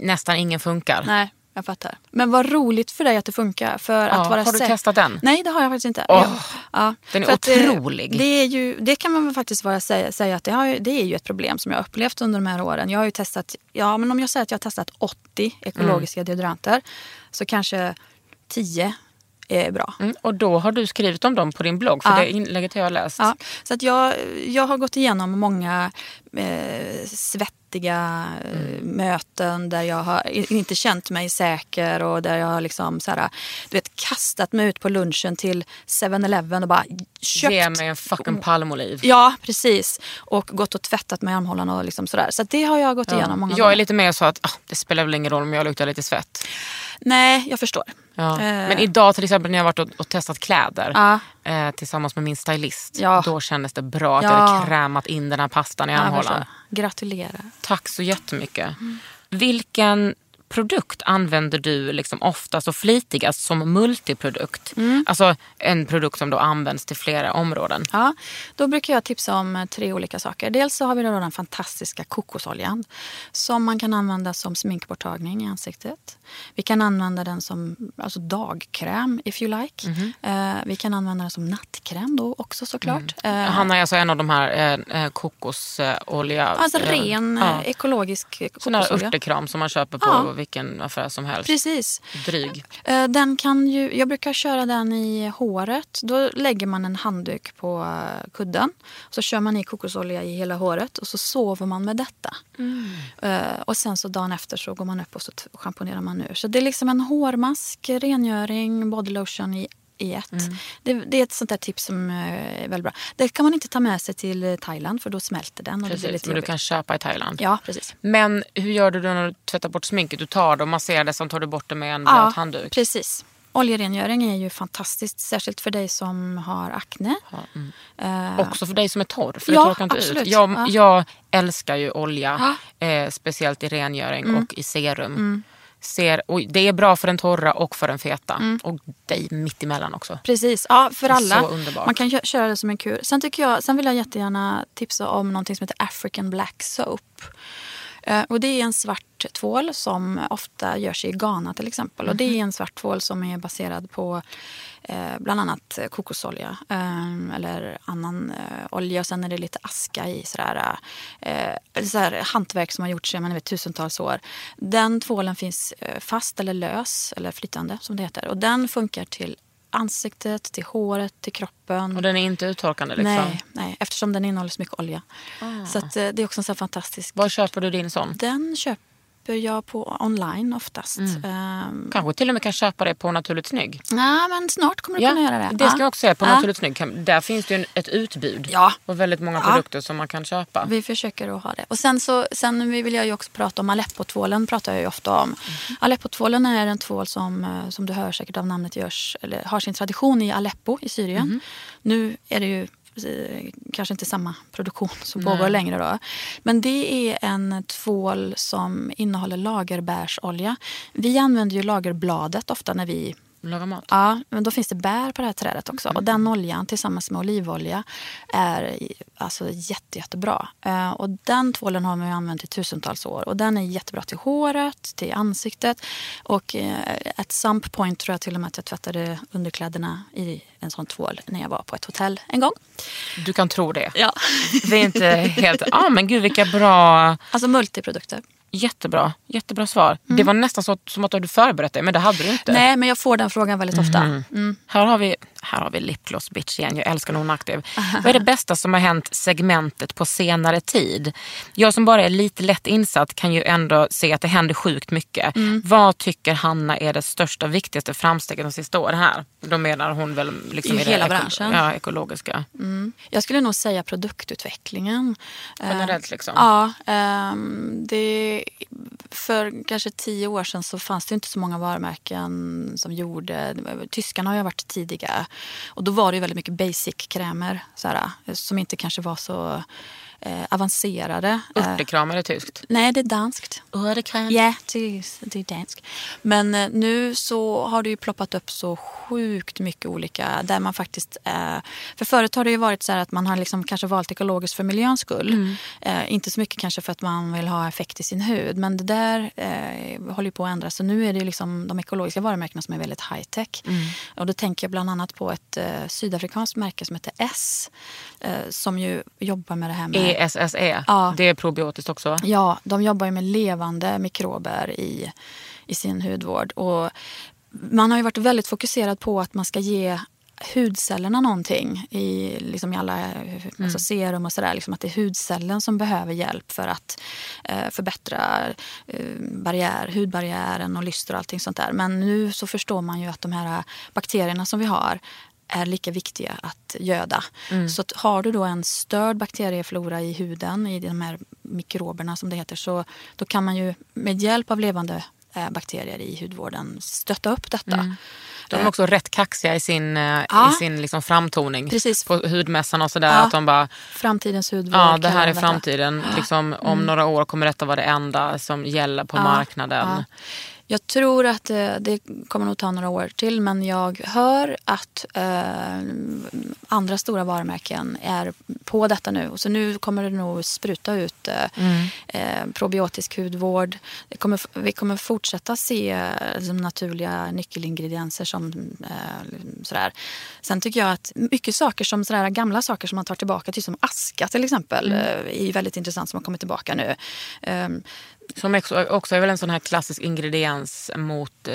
nästan ingen funkar. Nej, jag fattar. Men vad roligt för dig att det funkar. För att vara har du testat den? Nej, det har jag faktiskt inte. Den är otrolig. Det kan man väl faktiskt säga att det är ju ett problem som jag har upplevt under de här åren. Jag har ju testat, men om jag säger att jag har testat 80 ekologiska deodoranter, så kanske 10 är bra. Och då har du skrivit om dem på din blogg, för det inlägget jag har läst. Ja. Så att jag har gått igenom många svettiga möten där jag har inte känt mig säker, och där jag har liksom så här, du vet, kastat mig ut på lunchen till 7-Eleven och bara köpt. Ge mig en fucking palmoliv. Ja, precis. Och gått och tvättat mig i armhålan och liksom sådär. Så att det har jag gått igenom många gånger. Jag är lite mer så att det spelar väl ingen roll om jag luktar lite svett. Nej, jag förstår. Ja. Men idag till exempel när jag varit och testat kläder tillsammans med min stylist, då kändes det bra att jag hade krämat in den här pastan i armhålan. Gratulerar. Tack så jättemycket. Vilken produkt använder du liksom oftast och flitigast som multiprodukt? Mm. Alltså en produkt som då används till flera områden. Ja, då brukar jag tipsa om 3 olika saker. Dels så har vi då den fantastiska kokosoljan som man kan använda som sminkborttagning i ansiktet. Vi kan använda den som alltså dagkräm, if you like. Mm. Vi kan använda den som nattkräm då också såklart. Mm. Hanna, jag sa en av de här kokosolja. Alltså ren ekologisk kokosolja. Sån här örtekram som man köper på vilken affär som helst. Precis. Dryg. Den kan ju, jag brukar köra den i håret. Då lägger man en handduk på kudden. Så kör man i kokosolja i hela håret. Och så sover man med detta. Mm. Och sen så dagen efter så går man upp och så schamponerar man ur. Så det är liksom en hårmask, rengöring, body lotion i ett. Mm. Det är ett sånt där tips som är väldigt bra. Det kan man inte ta med sig till Thailand för då smälter den. Och precis, det blir lite men jobbigt. Du kan köpa i Thailand. Ja, precis. Men hur gör du då när du tvättar bort sminket? Du tar det och masserar det, sen tar du bort det med en blöt handduk. Precis. Oljerengöring är ju fantastiskt, särskilt för dig som har akne. Ja, mm. Också för dig som är torr, för det torkar inte ut. Jag älskar ju olja, speciellt i rengöring och i serum. Mm. Och det är bra för den torra och för den feta. Mm. Och dig mitt emellan också. Precis, ja, för alla. Så underbart. Man kan köra det som en kur. Sen vill jag jättegärna tipsa om någonting som heter African Black Soap. Och det är en svart tvål som ofta görs i Ghana till exempel. Mm-hmm. Och det är en svart tvål som är baserad på bland annat kokosolja eller annan olja. Och sen är det lite aska i sådär hantverk som har gjorts i tusentals år. Den tvålen finns fast eller lös eller flytande som det heter. Och den funkar till ansiktet, till håret, till kroppen. Och den är inte uttorkande liksom? Nej, eftersom den innehåller så mycket olja. Ah. Så att, det är också en sån fantastisk... Var köper du din sån? Den köper jag på online oftast. Mm. Kanske till och med kan köpa det på Naturligt snygg. Nej, men snart kommer du kunna göra det. Det ska jag också säga på Naturligt snygg. Där finns det ju ett utbud och väldigt många produkter som man kan köpa. Vi försöker att ha det. Och sen vill jag ju också prata om Aleppo-tvålen, pratar jag ju ofta om. Mm. Aleppo-tvålen är en tvål som du hör säkert av namnet görs, eller har sin tradition i Aleppo i Syrien. Mm. Nu är det ju kanske inte samma produktion som pågår längre då. Men det är en tvål som innehåller lagerbärsolja. Vi använder ju lagerbladet ofta när vi lagar mat. Ja, men då finns det bär på det här trädet också. Mm. Och den oljan tillsammans med olivolja är alltså jättebra. Och den tvålen har man ju använt i tusentals år. Och den är jättebra till håret, till ansiktet. Och at some point tror jag till och med att jag tvättade underkläderna i en sån tvål när jag var på ett hotell en gång. Du kan tro det. Ja. Det är inte helt... men gud vilka bra... Alltså multiprodukter. Jättebra svar. Mm. Det var nästan så som att du hade förberett dig, men det hade du inte. Nej, men jag får den frågan väldigt ofta. Mm. Här har vi Lipgloss bitch igen. Jag älskar när hon är aktiv. Vad är det bästa som har hänt segmentet på senare tid? Jag som bara är lite lätt insatt kan ju ändå se att det händer sjukt mycket. Mm. Vad tycker Hanna är det största, viktigaste framsteget de sista åren här? Då menar hon väl liksom i hela branschen. Ekologiska. Mm. Jag skulle nog säga produktutvecklingen. Generellt liksom. Det för kanske 10 år sedan så fanns det inte så många varumärken som gjorde... Tyskarna har ju varit tidiga. Och då var det ju väldigt mycket basic-krämer som inte kanske var så avancerade. Örtekram är det tyskt? Nej, det är danskt. Örtekram? Ja, det är danskt. Men nu så har det ju ploppat upp så sjukt mycket olika där man faktiskt... För förut har det ju varit så här att man har liksom kanske valt ekologiskt för miljöns skull. Mm. Inte så mycket kanske för att man vill ha effekt i sin hud. Men det där håller ju på att ändras. Så nu är det ju liksom de ekologiska varumärkena som är väldigt high-tech. Mm. Och då tänker jag bland annat på ett sydafrikanskt märke som heter S. Som ju jobbar med det här med... ESSE. Ja. Det är probiotiskt också. Ja, de jobbar ju med levande mikrober i sin hudvård. Och man har ju varit väldigt fokuserad på att man ska ge hudcellerna någonting i alla alltså serum och sådär. Liksom att det är hudcellen som behöver hjälp för att förbättra hudbarriären och lyster och allting sånt där. Men nu så förstår man ju att de här bakterierna som vi har är lika viktiga att göda. Mm. Så har du då en störd bakterieflora i huden, i de här mikroberna som det heter, så då kan man ju med hjälp av levande bakterier i hudvården stötta upp detta. De är också rätt kaxiga i sin liksom framtoning. Precis. På hudmässan och sådär. Ja. Att de bara, framtidens hudvård. Ja, det här är framtiden. Ja. Liksom, om några år kommer detta vara det enda som gäller på marknaden. Ja. Jag tror att det kommer nog ta några år till, men jag hör att andra stora varumärken är på detta nu. Och så nu kommer det nog spruta ut probiotisk hudvård. Vi kommer fortsätta se naturliga nyckelingredienser som sådär. Sen tycker jag att mycket saker som sådär, gamla saker som man tar tillbaka till, som aska till exempel, är väldigt intressant som har kommit tillbaka nu. Som också är väl en sån här klassisk ingrediens mot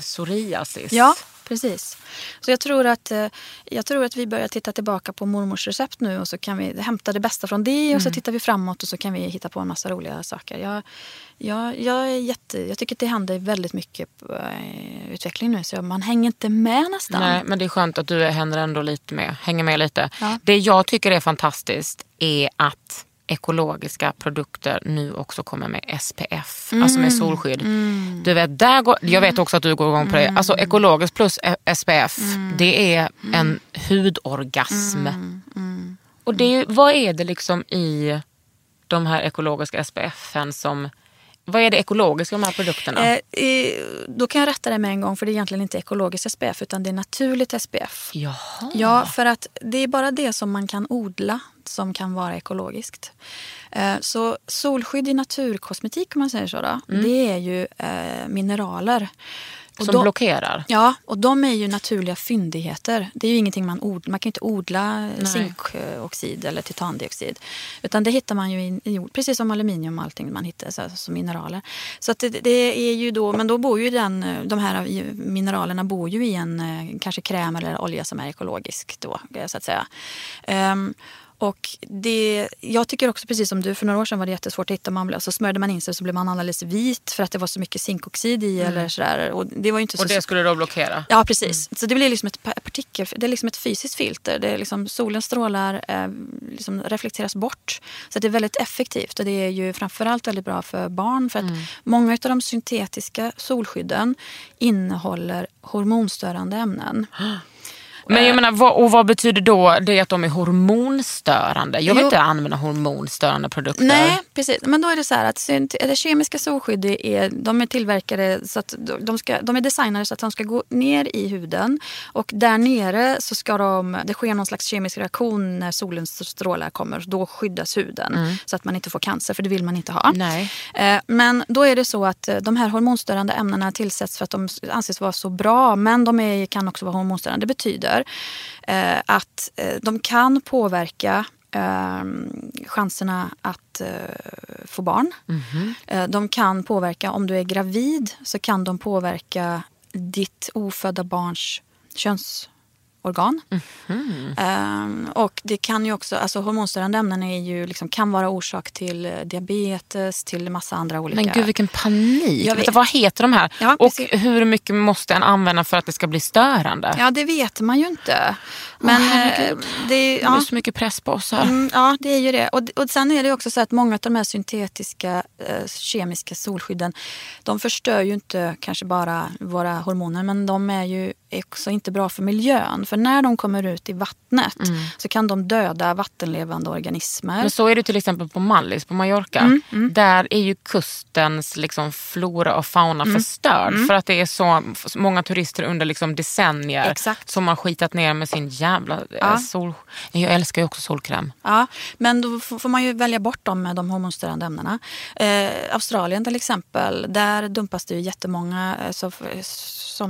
psoriasis. Ja, precis. Så jag tror att vi börjar titta tillbaka på mormors recept nu, och så kan vi hämta det bästa från det, och så tittar vi framåt, och så kan vi hitta på en massa roliga saker. Jag tycker att det händer väldigt mycket utveckling nu, så man hänger inte med nästan. Nej, men det är skönt att du hänger med lite. Ja. Det jag tycker är fantastiskt är att ekologiska produkter nu också kommer med SPF, alltså med solskydd. Du vet, jag vet också att du går igång på det. Alltså ekologiskt plus SPF, det är en hudorgasm. Och vad är det liksom i de här ekologiska SPF:en som... Vad är det ekologiska i de här produkterna? Då kan jag rätta det med en gång, för det är egentligen inte ekologiskt SPF utan det är naturligt SPF. Jaha. Ja, för att det är bara det som man kan odla som kan vara ekologiskt. Så solskydd i naturkosmetik, om man säger så då, det är ju mineraler. Och som blockerar. Ja, och de är ju naturliga fyndigheter. Det är ju ingenting man kan inte odla. Nej. Zinkoxid eller titandioxid. Utan det hittar man ju i jord, precis som aluminium och allting man hittar som mineraler. Så att det är ju då, men då bor ju de här mineralerna bor ju i en kanske kräm eller olja som är ekologisk då, så att säga. Och jag tycker också, precis som du, för några år sedan var det jättesvårt att hitta mamla. Så smörjde man in sig så blev man alldeles vit för att det var så mycket zinkoxid i eller sådär. Och det var ju inte så... Och det skulle då blockera? Ja, precis. Så det blir liksom ett partikel, det är liksom ett fysiskt filter. Det är liksom, solen strålar, liksom reflekteras bort. Så det är väldigt effektivt, och det är ju framförallt väldigt bra för barn. För att många av de syntetiska solskydden innehåller hormonstörande ämnen. Men jag menar, vad betyder då det att de är hormonstörande? Jag vill inte använda hormonstörande produkter. Nej, precis. Men då är det så här att det kemiska solskydd de är tillverkade så att de är designade så att de ska gå ner i huden, och där nere så ska det sker någon slags kemisk reaktion när solens strålar kommer, och då skyddas huden så att man inte får cancer, för det vill man inte ha. Nej. Men då är det så att de här hormonstörande ämnena tillsätts för att de anses vara så bra, men de kan också vara hormonstörande. Det betyder att de kan påverka chanserna att få barn. De kan påverka, om du är gravid så kan de påverka ditt ofödda barns könsorgan. Och det kan ju också, alltså hormonstörande ämnen är ju liksom, kan vara orsak till diabetes, till massa andra olika. Men gud, vilken panik. Jag vet. Vad heter de här? Ja, och precis. Hur mycket måste en använda för att det ska bli störande? Ja, det vet man ju inte. Men det är så mycket press på oss här. Ja, det är ju det. Och sen är det också så att många av de här syntetiska kemiska solskydden, de förstör ju inte kanske bara våra hormoner, men de är ju också inte bra för miljön. För när de kommer ut i vattnet så kan de döda vattenlevande organismer. Men så är det till exempel på Mallis, på Mallorca. Där är ju kustens liksom flora och fauna förstörd. För att det är så många turister under liksom decennier. Exakt. Som har skitat ner med sin jävla sol. Jag älskar ju också solkräm. Ja, men då får man ju välja bort dem med de hormonstörande ämnena. Australien till exempel, där dumpas det ju jättemånga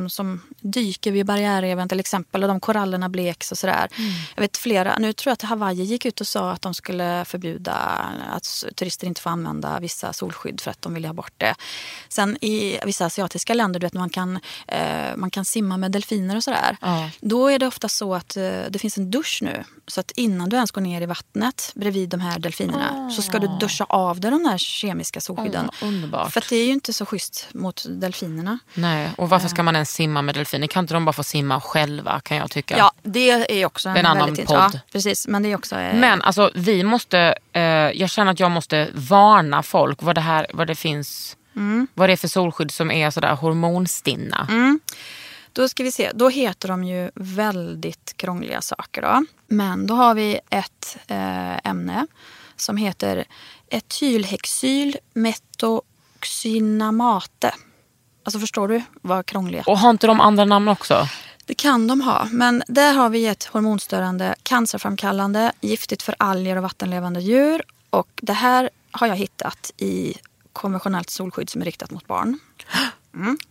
som dyker vid barriärreven till exempel, och de korallerna bleks och sådär. Jag vet flera, nu tror jag att Hawaii gick ut och sa att de skulle förbjuda att turister inte får använda vissa solskydd för att de vill ha bort det. Sen i vissa asiatiska länder, du vet, man kan simma med delfiner och sådär. Då är det ofta så att det finns en dusch nu, så att innan du ens går ner i vattnet bredvid de här delfinerna så ska du duscha av dig de här kemiska solskydden. Underbart. För att det är ju inte så schysst mot delfinerna. Nej, och varför ska man ens simma med delfiner? Kan inte de bara få simma själva, kan jag tycka. Ja, det är också en annan podd. Ja, precis, men det är också... Men alltså, vi måste... jag känner att jag måste varna folk vad det finns... Vad det är för solskydd som är sådär hormonstinna. Då ska vi se, då heter de ju väldigt krångliga saker då. Men då har vi ett ämne som heter etylhexylmetoxinamate. Alltså förstår du vad krångliga? Och har inte de andra namn också? Det kan de ha, men där har vi ett hormonstörande, cancerframkallande, giftigt för alger och vattenlevande djur. Och det här har jag hittat i konventionellt solskydd som är riktat mot barn.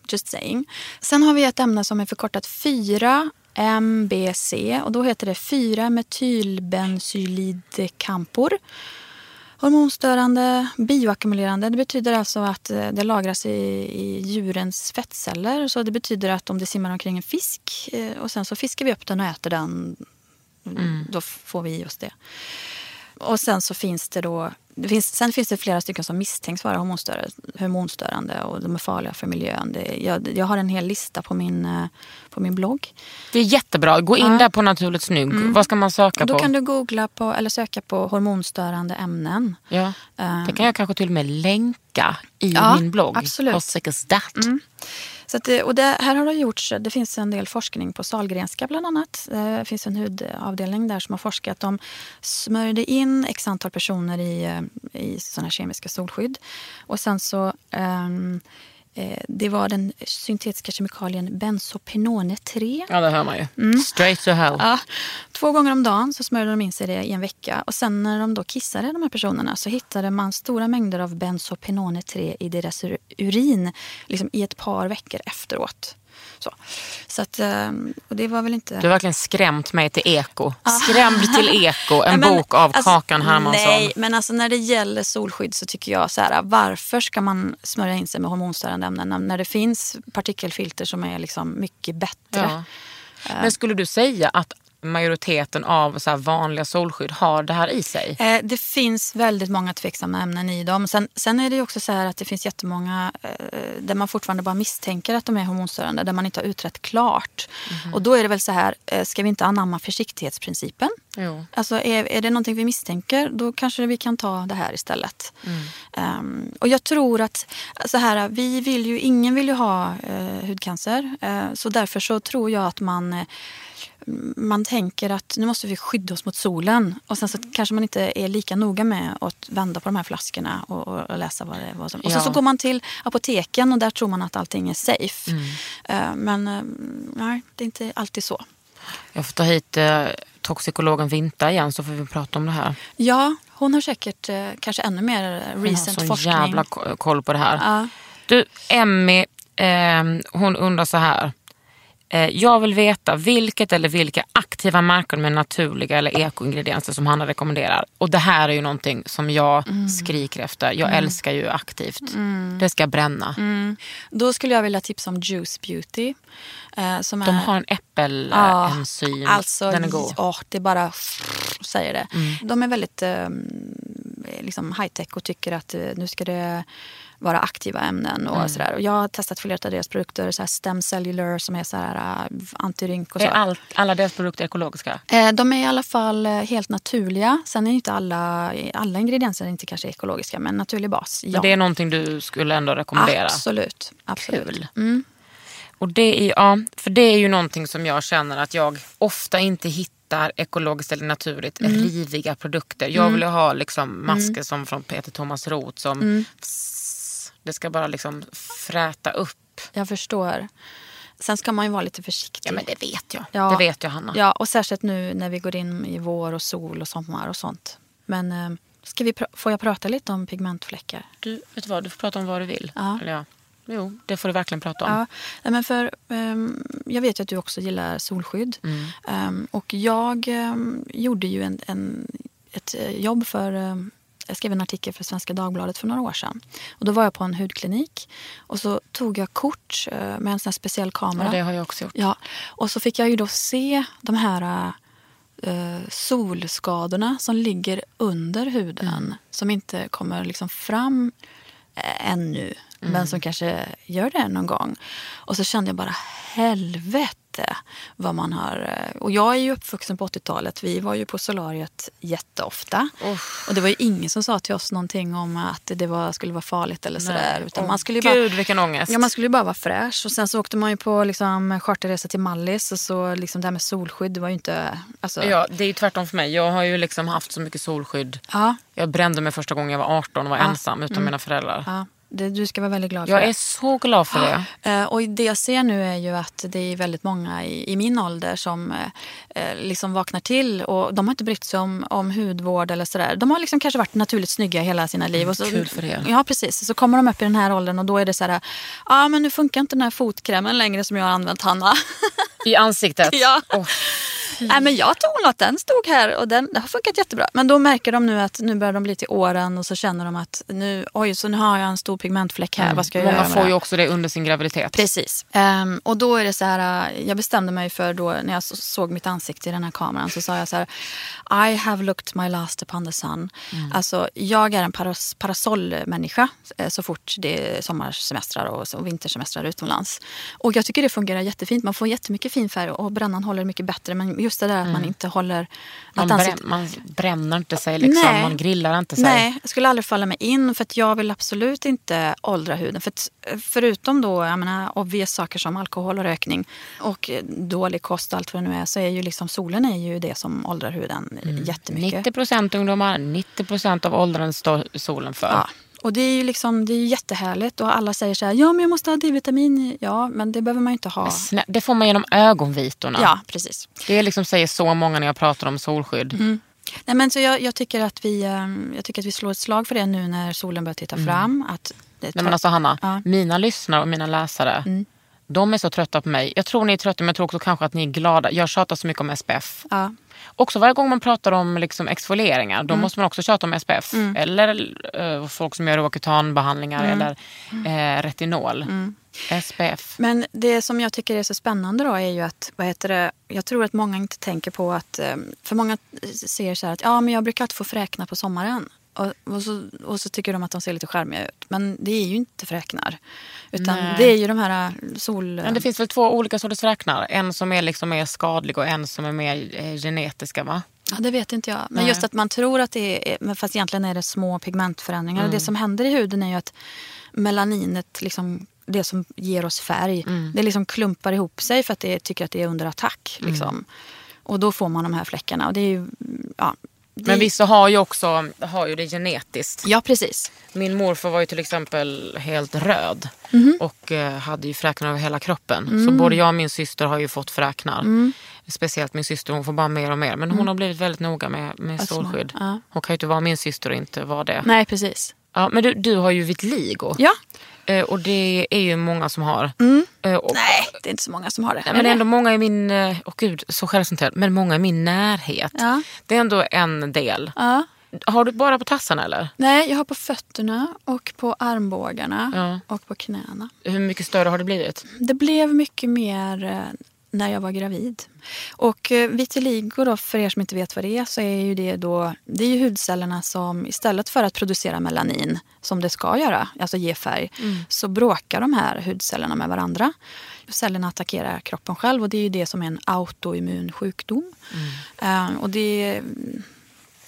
Just saying. Sen har vi ett ämne som är förkortat 4-MBC och då heter det 4-metylbensylidkampor. Hormonstörande, bioackumulerande, det betyder alltså att det lagras i djurens fettceller. Så det betyder att om det simmar omkring en fisk och sen så fiskar vi upp den och äter den, då får vi i oss det. Och sen så finns det då, sen finns det flera stycken som misstänks vara hormonstörande och de är farliga för miljön. Jag har en hel lista på min blogg. Det är jättebra. Gå in där på Naturligt snygg. Vad ska man söka då på? Då kan du googla på eller söka på hormonstörande ämnen. Ja. Det kan jag kanske till och med länka i min blogg. Absolut. Så att, och det, här har det gjorts, det finns en del forskning på Sahlgrenska bland annat. Det finns en hudavdelning där som har forskat. De smörjde in x antal personer i sådana kemiska solskydd. Och sen så, det var den syntetiska kemikalien benzopenone 3. Ja, det hör man ju. Straight to hell. Ja, 2 gånger om dagen så smörjde de in sig det i en vecka. Och sen när de då kissade de här personerna så hittade man stora mängder av benzopenone 3 i deras urin liksom i ett par veckor efteråt. Så att, och det var väl inte... Du har verkligen skrämt mig till eko. Skrämd till eko, en bok av Kagan Hermansson. Nej, men alltså när det gäller solskydd så tycker jag så här, varför ska man smörja in sig med hormonstörande ämnen när det finns partikelfilter som är liksom mycket bättre? Ja. Men skulle du säga att majoriteten av så här vanliga solskydd har det här i sig? Det finns väldigt många tveksamma ämnen i dem. Sen är det ju också så här att det finns jättemånga där man fortfarande bara misstänker att de är hormonstörande, där man inte har utrett klart. Och då är det väl så här, ska vi inte anamma försiktighetsprincipen? Jo. Alltså är det någonting vi misstänker, då kanske vi kan ta det här istället. Och jag tror att så här, ingen vill ju ha hudcancer, så därför så tror jag att man tänker att nu måste vi skydda oss mot solen, och sen så kanske man inte är lika noga med att vända på de här flaskorna och läsa vad det är. Och sen så går man till apoteken och där tror man att allting är safe. Men nej, det är inte alltid så. Jag får ta hit toxikologen Vinta igen så får vi prata om det här. Ja, hon har säkert kanske ännu mer recent forskning. Hon har så jävla koll på det här. Ja. Du, Emmy, hon undrar så här. Jag vill veta vilket eller vilka aktiva märken med naturliga eller ekoingredienser som Hanna rekommenderar. Och det här är ju någonting som jag skriker efter. Jag älskar ju aktivt. Det ska bränna. Då skulle jag vilja tipsa om Juice Beauty. De har en äppelenzym. Ja, alltså, den är god. Ja, det bara säger det. De är väldigt liksom high-tech och tycker att nu ska det vara aktiva ämnen och sådär. Och jag har testat flera av deras produkter, så här stem cellular som är så här antirynk och så. Är alla deras produkter ekologiska? De är i alla fall helt naturliga. Sen är inte alla ingredienser inte kanske ekologiska, men naturlig bas. Ja. Men det är någonting du skulle ändå rekommendera? Absolut, absolut. Kul. Och det är, för det är ju någonting som jag känner att jag ofta inte hittar ekologiskt eller naturligt riviga produkter. Jag vill ha liksom masker som från Peter Thomas Roth som det ska bara liksom fräta upp. Jag förstår. Sen ska man ju vara lite försiktig. Ja, men det vet jag. Ja. Det vet jag, Hanna. Ja, och särskilt nu när vi går in i vår och sol och sommar och sånt. Men ska vi får jag prata lite om pigmentfläckar? Du, vet du vad? Du får prata om vad du vill. Ja. Eller ja. Jo, det får du verkligen prata om. Ja, men jag vet ju att du också gillar solskydd. Och jag gjorde ju ett jobb för... Jag skrev en artikel för Svenska Dagbladet för några år sedan. Och då var jag på en hudklinik. Och så tog jag kort med en sån här speciell kamera. Ja, det har jag också gjort. Ja. Och så fick jag ju då se de här solskadorna som ligger under huden. Som inte kommer liksom fram ännu. Men som kanske gör det någon gång. Och så kände jag bara, helvete. inte vad man har... Och jag är ju uppvuxen på 80-talet. Vi var ju på solariet jätteofta. Oh. Och det var ju ingen som sa till oss någonting om att det skulle vara farligt eller sådär. Utan man skulle ju bara, gud, vilken ångest. Ja, man skulle ju bara vara fräsch. Och sen så åkte man ju på liksom charterresa till Mallis. Och så liksom det här med solskydd, det var ju inte... Alltså... Ja, det är ju tvärtom för mig. Jag har ju liksom haft så mycket solskydd. Ja. Jag brände mig första gången jag var 18 och var ensam utan mina föräldrar. Ja. Du ska vara väldigt glad för det. Jag är så glad för det. Ja. Och det jag ser nu är ju att det är väldigt många i min ålder som liksom vaknar till. Och de har inte brytt sig om hudvård eller sådär. De har liksom kanske varit naturligt snygga hela sina liv. Och så, kul för det. Ja, precis. Så kommer de upp i den här åldern och då är det så här. Ja, men nu funkar inte den här fotkrämen längre som jag har använt, Hanna. I ansiktet? Ja. Oh. Nej, men jag tror att den stod här och den har funkat jättebra. Men då märker de nu att nu börjar de bli till åren och så känner de att nu har jag en stor pigmentfläck här. Vad ska jag göra med det? Många får ju också det under sin graviditet. Precis. Och då är det så här, jag bestämde mig för då när jag såg mitt ansikte i den här kameran så sa jag så här, I have looked my last upon the sun. Mm. Alltså jag är en parasollmänniska så fort det är sommarsemestrar och vintersemestrar utomlands. Och jag tycker det fungerar jättefint. Man får jättemycket fin färg och brännan håller mycket bättre, men just det där att man inte håller... Man bränner inte sig liksom, nej, man grillar inte sig. Nej, jag skulle aldrig falla mig in för att jag vill absolut inte åldra huden. För att, förutom då, jag menar, obvious saker som alkohol och rökning och dålig kost och allt vad det nu är, så är ju liksom solen är ju det som åldrar huden jättemycket. 90% ungdomar, 90% av åldern står solen för. Ja. Och det är ju liksom, det är jättehärligt och alla säger så här, ja men jag måste ha D-vitamin, ja men det behöver man inte ha. Det får man genom ögonvitorna. Ja, precis. Det är liksom, säger så många när jag pratar om solskydd. Mm. Nej men så jag tycker att vi slår ett slag för det nu när solen börjar titta fram. Att det nej men alltså Hanna, mina lyssnare och mina läsare, de är så trötta på mig. Jag tror ni är trötta men jag tror också kanske att ni är glada. Jag tjatar så mycket om SPF. Ja. Också varje gång man pratar om liksom exfolieringar, då måste man också tjata om SPF. Mm. Eller folk som gör roakutanbehandlingar eller retinol. Mm. SPF. Men det som jag tycker är så spännande då är ju att, jag tror att många inte tänker på att, för många ser så här att ja men jag brukar alltid få fräkna på sommaren. Och så tycker de att de ser lite charmiga ut. Men det är ju inte fräknar. Utan det är ju de här sol... Men det finns väl två olika sorters fräknar. En som är liksom mer skadlig och en som är mer genetiska, va? Ja, det vet inte jag. Men just att man tror att det är... Fast egentligen är det små pigmentförändringar. Och det som händer i huden är ju att melaninet liksom... Det som ger oss färg. Det liksom klumpar ihop sig för att det tycker att det är under attack. Liksom. Och då får man de här fläckarna. Och det är ju... Ja, men vissa har ju det genetiskt. Ja, precis. Min morfar var ju till exempel helt röd och hade ju fräknar över hela kroppen. Så både jag och min syster har ju fått fräknar. Speciellt min syster, hon får bara mer och mer. Men hon har blivit väldigt noga med solskydd. Ja. Hon kan ju inte vara min syster och inte vara det. Nej, precis. Ja, men du har ju vitiligo. Ja. Och det är ju många som har. Nej, det är inte så många som har det. Nej, men det är ändå många i min... gud, så självcentrerad. Men många i min närhet. Ja. Det är ändå en del. Ja. Har du bara på tassarna eller? Nej, jag har på fötterna och på armbågarna och på knäna. Hur mycket större har det blivit? Det blev mycket mer... när jag var gravid. Och vitiligo då, för er som inte vet vad det är, så är ju det då, det är ju hudcellerna som istället för att producera melanin som det ska göra, alltså ge färg, så bråkar de här hudcellerna med varandra. Cellerna attackerar kroppen själv och det är ju det som är en autoimmun sjukdom. Och det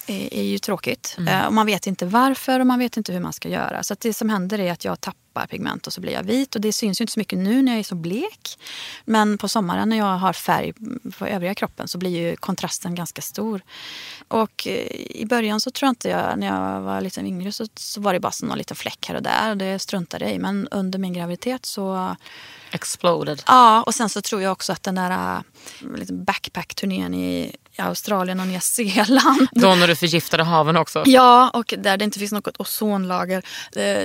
är ju tråkigt. Och man vet inte varför och man vet inte hur man ska göra. Så att det som händer är att jag tappar pigment och så blir jag vit. Och det syns ju inte så mycket nu när jag är så blek. Men på sommaren när jag har färg på övriga kroppen så blir ju kontrasten ganska stor. Och i början så tror jag inte jag, när jag var lite yngre så var det bara någon liten fläck här och där. Och det struntade jag i. Men under min graviditet så... Exploded. Ja, och sen så tror jag också att den där backpack-turnén i Australien och Nya Zeeland. Då när du förgiftade haven också. Ja, och där det inte finns något ozonlager.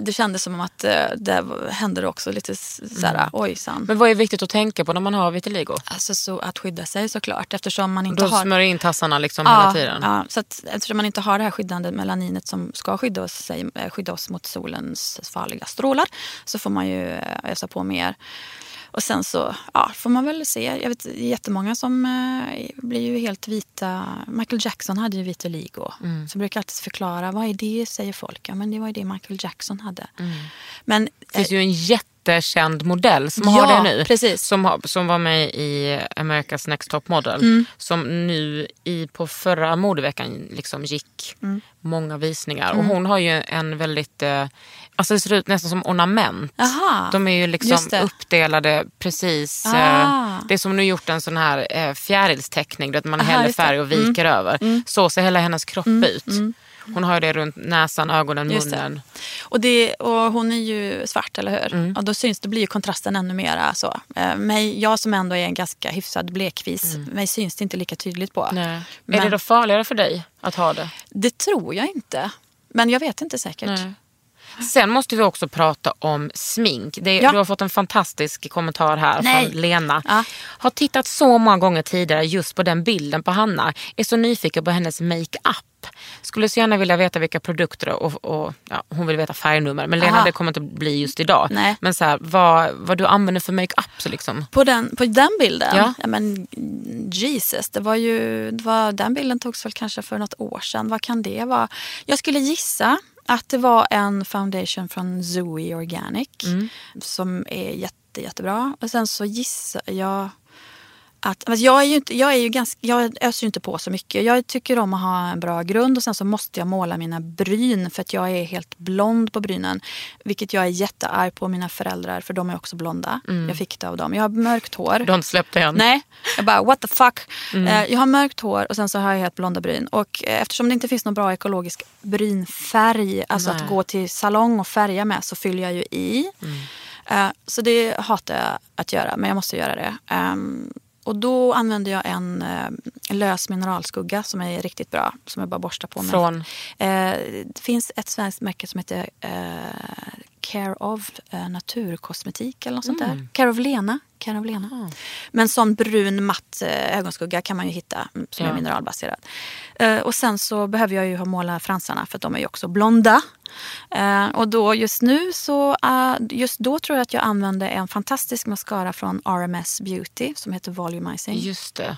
Det kändes som att det hände också lite såhär, ojsan. Men vad är viktigt att tänka på när man har vitiligo? Alltså så att skydda sig såklart, eftersom man inte då har... Då smörjer in tassarna liksom hela tiden. Ja, så att eftersom man inte har det här skyddande melaninet som ska skydda oss mot solens farliga strålar, så får man ju ösa på mer. Och sen så får man väl se. Jag vet jättemånga som blir ju helt vita. Michael Jackson hade ju vitiligo. Så brukar alltid förklara, vad är det, säger folk. Ja, men det var ju det Michael Jackson hade. Men, det finns ju en jätte jättekänd modell som har det nu. Precis. Som var med i America's Next Top Model. Mm. Som nu på förra modeveckan liksom gick många visningar. Och hon har ju en väldigt... Alltså det ser ut nästan som ornament. Aha, de är ju liksom uppdelade precis. Det är som nu gjort en sån här fjärilsteckning. Där man häller färg och viker över. Så ser hela hennes kropp ut. Hon har ju det runt näsan, ögonen, munnen. Och hon är ju svart, eller hur? Och då syns, det blir ju kontrasten ännu mera. Så. Jag som ändå är en ganska hyfsad blekvis, mig syns det inte lika tydligt på. Men, är det då farligare för dig att ha det? Det tror jag inte. Men jag vet inte säkert. Nej. Sen måste vi också prata om smink. Du har fått en fantastisk kommentar här från Lena. Har tittat så många gånger tidigare just på den bilden på Hanna. Är så nyfiken på hennes make-up. Skulle så gärna vilja veta vilka produkter och hon vill veta färgnummer. Men Lena, det kommer inte bli just idag. Nej. Men så här, vad du använder för make-up så liksom. På den bilden? Ja, men Jesus, den bilden togs väl kanske för något år sedan. Vad kan det vara? Jag skulle gissa att det var en foundation från Zoe Organic som är jättebra. Och sen så gissar jag att... Alltså jag öser ju inte på så mycket. Jag tycker om att ha en bra grund. Och sen så måste jag måla mina bryn. För att jag är helt blond på brynen. Vilket jag är jättearg på mina föräldrar. För de är också blonda. Jag fick det av dem. Jag har mörkt hår. Du har inte släppt det än. Nej, jag bara what the fuck. Jag har mörkt hår och sen så har jag helt blonda bryn. Och eftersom det inte finns någon bra ekologisk brynfärg. Alltså att gå till salong och färga med. Så fyller jag ju i. Så det hatar jag att göra. Men jag måste göra det. Och då använder jag en lös mineralskugga som är riktigt bra. Som jag bara borstar på mig. Från? Det finns ett svenskt märke som heter Care of Naturkosmetik eller något sånt där. Care of Lena. Mm. Men sån brun matt ögonskugga kan man ju hitta som är mineralbaserad. Och sen så behöver jag ju ha måla fransarna för att de är ju också blonda. Och då just då tror jag att jag använde en fantastisk mascara från RMS Beauty som heter Volumizing. Just det.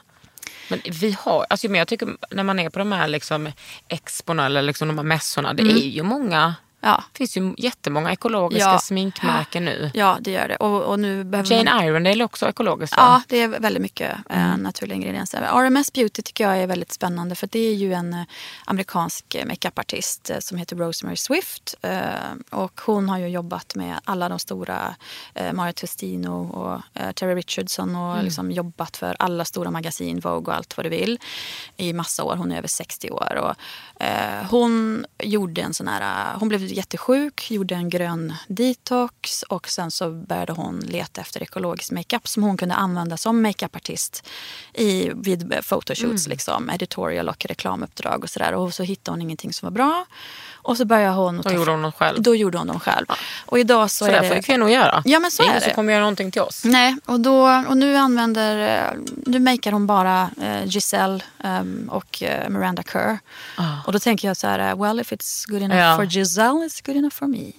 Men vi har, alltså jag tycker när man är på de här liksom exporna eller liksom de här mässorna, det är ju många... Ja. Det finns ju jättemånga ekologiska sminkmärken nu. Ja, det gör det. Och nu behöver Jane Iron, det är också ekologiskt. Ja, det är väldigt mycket naturliga ingredienser. RMS Beauty tycker jag är väldigt spännande för det är ju en amerikansk makeup-artist som heter Rosemary Swift. Och hon har ju jobbat med alla de stora Mario Testino och Terry Richardson och liksom jobbat för alla stora magasin, Vogue och allt vad du vill i massa år. Hon är över 60 år och hon gjorde en sån här, hon blev jättesjuk, gjorde en grön detox och sen så började hon leta efter ekologisk makeup som hon kunde använda som makeupartist vid photoshoots, liksom, editorial och reklamuppdrag och sådär. Och så hittade hon ingenting som var bra. Och så började hon... Då gjorde hon dem själv. Ja. Och idag så är det... Så där får kvinnor göra. Ja, men så är det. Ingen kommer göra någonting till oss. Nej, och nu använder... Nu makear hon bara Giselle och Miranda Kerr. Och då tänker jag så här, well, if it's good enough for Giselle, it's good enough for me.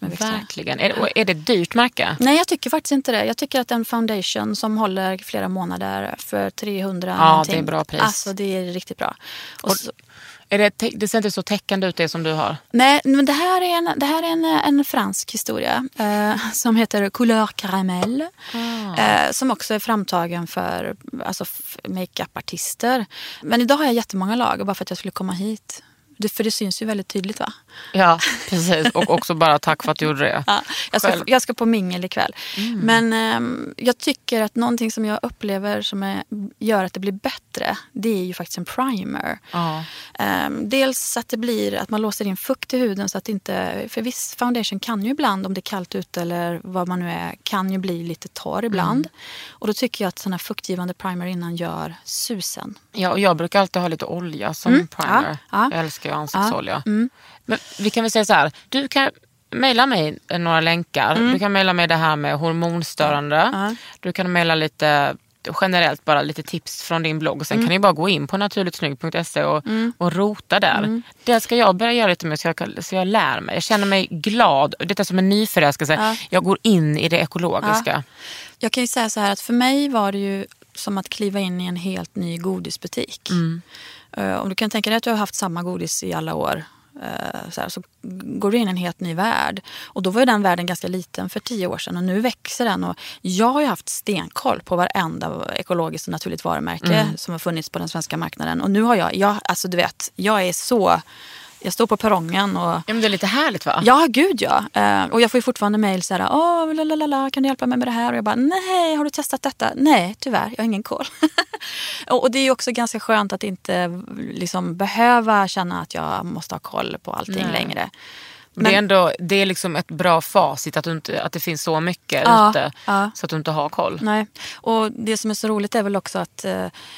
Verkligen. Är det dyrt märke? Nej, jag tycker faktiskt inte det. Jag tycker att en foundation som håller flera månader för 300 någonting. Ja, det är bra pris. Alltså, det är riktigt bra. Och så... Det ser inte så täckande ut det som du har. Nej, men det här är en fransk historia som heter Couleur Caramel. Som också är framtagen för alltså, make-up-artister. Men idag har jag jättemånga lager bara för att jag skulle komma hit. För det syns ju väldigt tydligt, va? Ja, precis. Och också bara tack för att du gjorde det. Ja, jag ska på mingel ikväll. Men jag tycker att någonting som jag upplever gör att det blir bättre, det är ju faktiskt en primer. Dels att det blir att man låser in fukt i huden så att inte... För viss foundation kan ju ibland, om det är kallt ute eller vad man nu är, kan ju bli lite torr ibland. Och då tycker jag att sådana fuktgivande primer innan gör susen. Ja, och jag brukar alltid ha lite olja som primer. Jag älskar ansiktsolja. Men vi kan väl säga så här, du kan mejla mig några länkar. Du kan mejla mig det här med hormonstörande. Du kan mejla lite generellt, bara lite tips från din blogg. Och sen kan ni bara gå in på naturligtsnygg.se och rota där. Det ska jag börja göra lite mer så jag lär mig. Jag känner mig glad. Detta är som en nyförälskelse. Jag går in i det ekologiska. Jag kan ju säga så här att för mig var det ju som att kliva in i en helt ny godisbutik. Om du kan tänka dig att du har haft samma godis i alla år Så går du in i en helt ny värld. Och då var ju den världen ganska liten för 10 år sedan. Och nu växer den. Och jag har ju haft stenkoll på varenda ekologiskt och naturligt varumärke som har funnits på den svenska marknaden. Och nu har jag alltså du vet, jag står på perrongen och... Ja, men det är lite härligt, va? Ja, gud ja. Och jag får ju fortfarande mejl så här, kan du hjälpa mig med det här? Och jag bara, nej, har du testat detta? Nej, tyvärr, jag har ingen koll. Och det är ju också ganska skönt att inte liksom behöva känna att jag måste ha koll på allting längre. Men det är ändå, det är liksom ett bra facit att, att det finns så mycket ute så att du inte har koll. Nej. Och det som är så roligt är väl också att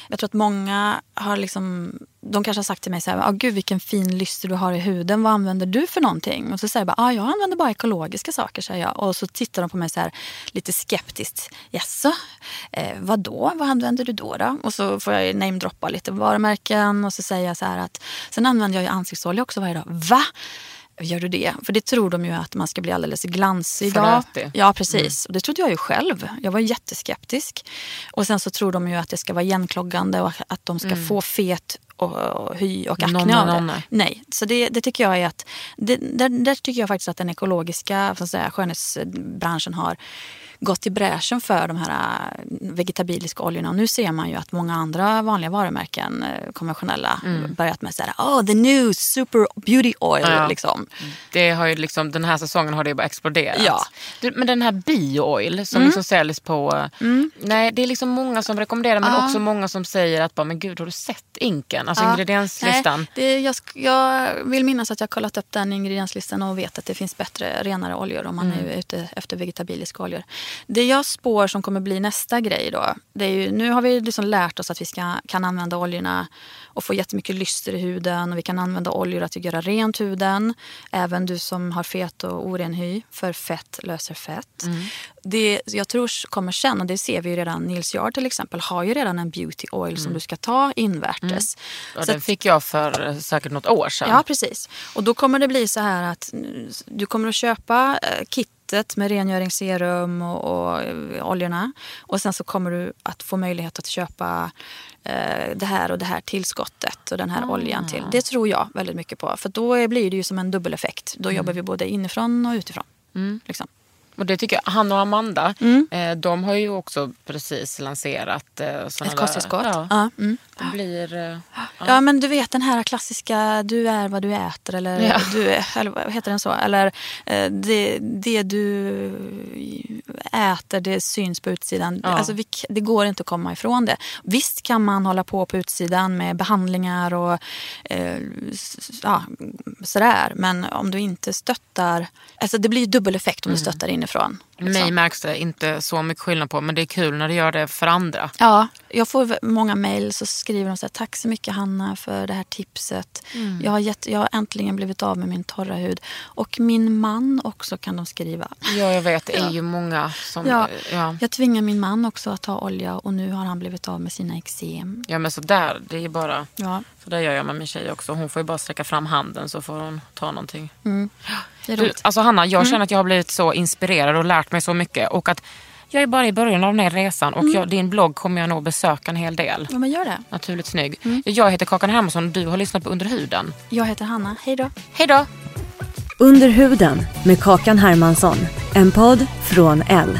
jag tror att många har liksom, de kanske har sagt till mig så här, gud vilken fin lyster du har i huden, vad använder du för någonting? Och så säger jag bara, jag använder bara ekologiska saker, säger jag. Och så tittar de på mig så här lite skeptiskt, jaså, vadå, vad använder du då? Och så får jag namedroppa lite varumärken och så säger jag så här att, sen använder jag ju ansiktsolja också varje dag, va? Gör du det? För det tror de ju att man ska bli alldeles glansig. Ja, precis. Och det trodde jag ju själv. Jag var jätteskeptisk. Och sen så tror de ju att det ska vara igenkloggande och att de ska få fet och hy och akne av det. Nej, så det tycker jag är att... Där tycker jag faktiskt att den ekologiska så att säga, skönhetsbranschen har gått i bräschen för de här vegetabiliska oljorna. Och nu ser man ju att många andra vanliga varumärken, konventionella, börjat med så här, the new super beauty oil. Ja. Liksom. Det har ju liksom, den här säsongen har det ju bara exploderat. Ja. Men den här bio-oil som liksom säljs på... Nej, det är liksom många som rekommenderar, men också många som säger att bara, men gud, har du sett inken? Alltså ingredienslistan. Nej, jag vill minnas att jag har kollat upp den ingredienslistan och vet att det finns bättre, renare oljor om man är ute efter vegetabiliska oljor. Det jag spår som kommer bli nästa grej då, det är ju, nu har vi liksom lärt oss att vi kan använda oljorna och få jättemycket lyster i huden, och vi kan använda oljor att göra rent huden, även du som har fet och oren hy, för fett löser fett. Det jag tror kommer sen, och det ser vi ju redan, Neal's Yard till exempel har ju redan en beauty oil som du ska ta invärtes. Ja, så den fick jag för säkert något år sedan. Ja, precis. Och då kommer det bli så här att du kommer att köpa kit med rengöringsserum och oljorna. Och sen så kommer du att få möjlighet att köpa det här tillskottet och den här oljan till. Det tror jag väldigt mycket på. För då blir det ju som en dubbeleffekt. Då jobbar vi både inifrån och utifrån. Liksom. Och det tycker jag, Hanna och Amanda, de har ju också precis lanserat ett kosttillskott. Det blir... Ja, men du vet den här klassiska, du är vad du äter, eller eller heter den så? Eller det du äter, det syns på utsidan. Ja. Alltså, det går inte att komma ifrån det. Visst kan man hålla på utsidan med behandlingar och sådär, men om du inte stöttar, alltså det blir ju dubbeleffekt om du stöttar in ifrån. Mig märks det inte så mycket skillnad på, men det är kul när du gör det för andra. Ja, jag får många mejl så skriver de så här, tack så mycket Hanna för det här tipset. Jag har äntligen blivit av med min torra hud. Och min man också, kan de skriva. Ja, jag vet, det är ju många som... Ja. Ja. Jag tvingar min man också att ta olja och nu har han blivit av med sina eksem. Ja, men så där, det är bara... Ja. Så där gör jag med min tjej också. Hon får ju bara sträcka fram handen så får hon ta någonting. Det är roligt. Alltså Hanna, jag känner att jag har blivit så inspirerad och lärt mig så mycket. Och att jag är bara i början av den här resan. Och din blogg kommer jag nog besöka en hel del. Ja, men gör det. Naturligt snygg. Jag heter Kagan Hermansson och du har lyssnat på Underhuden. Jag heter Hanna. Hej då. Hej då. Underhuden med Kagan Hermansson. En podd från L.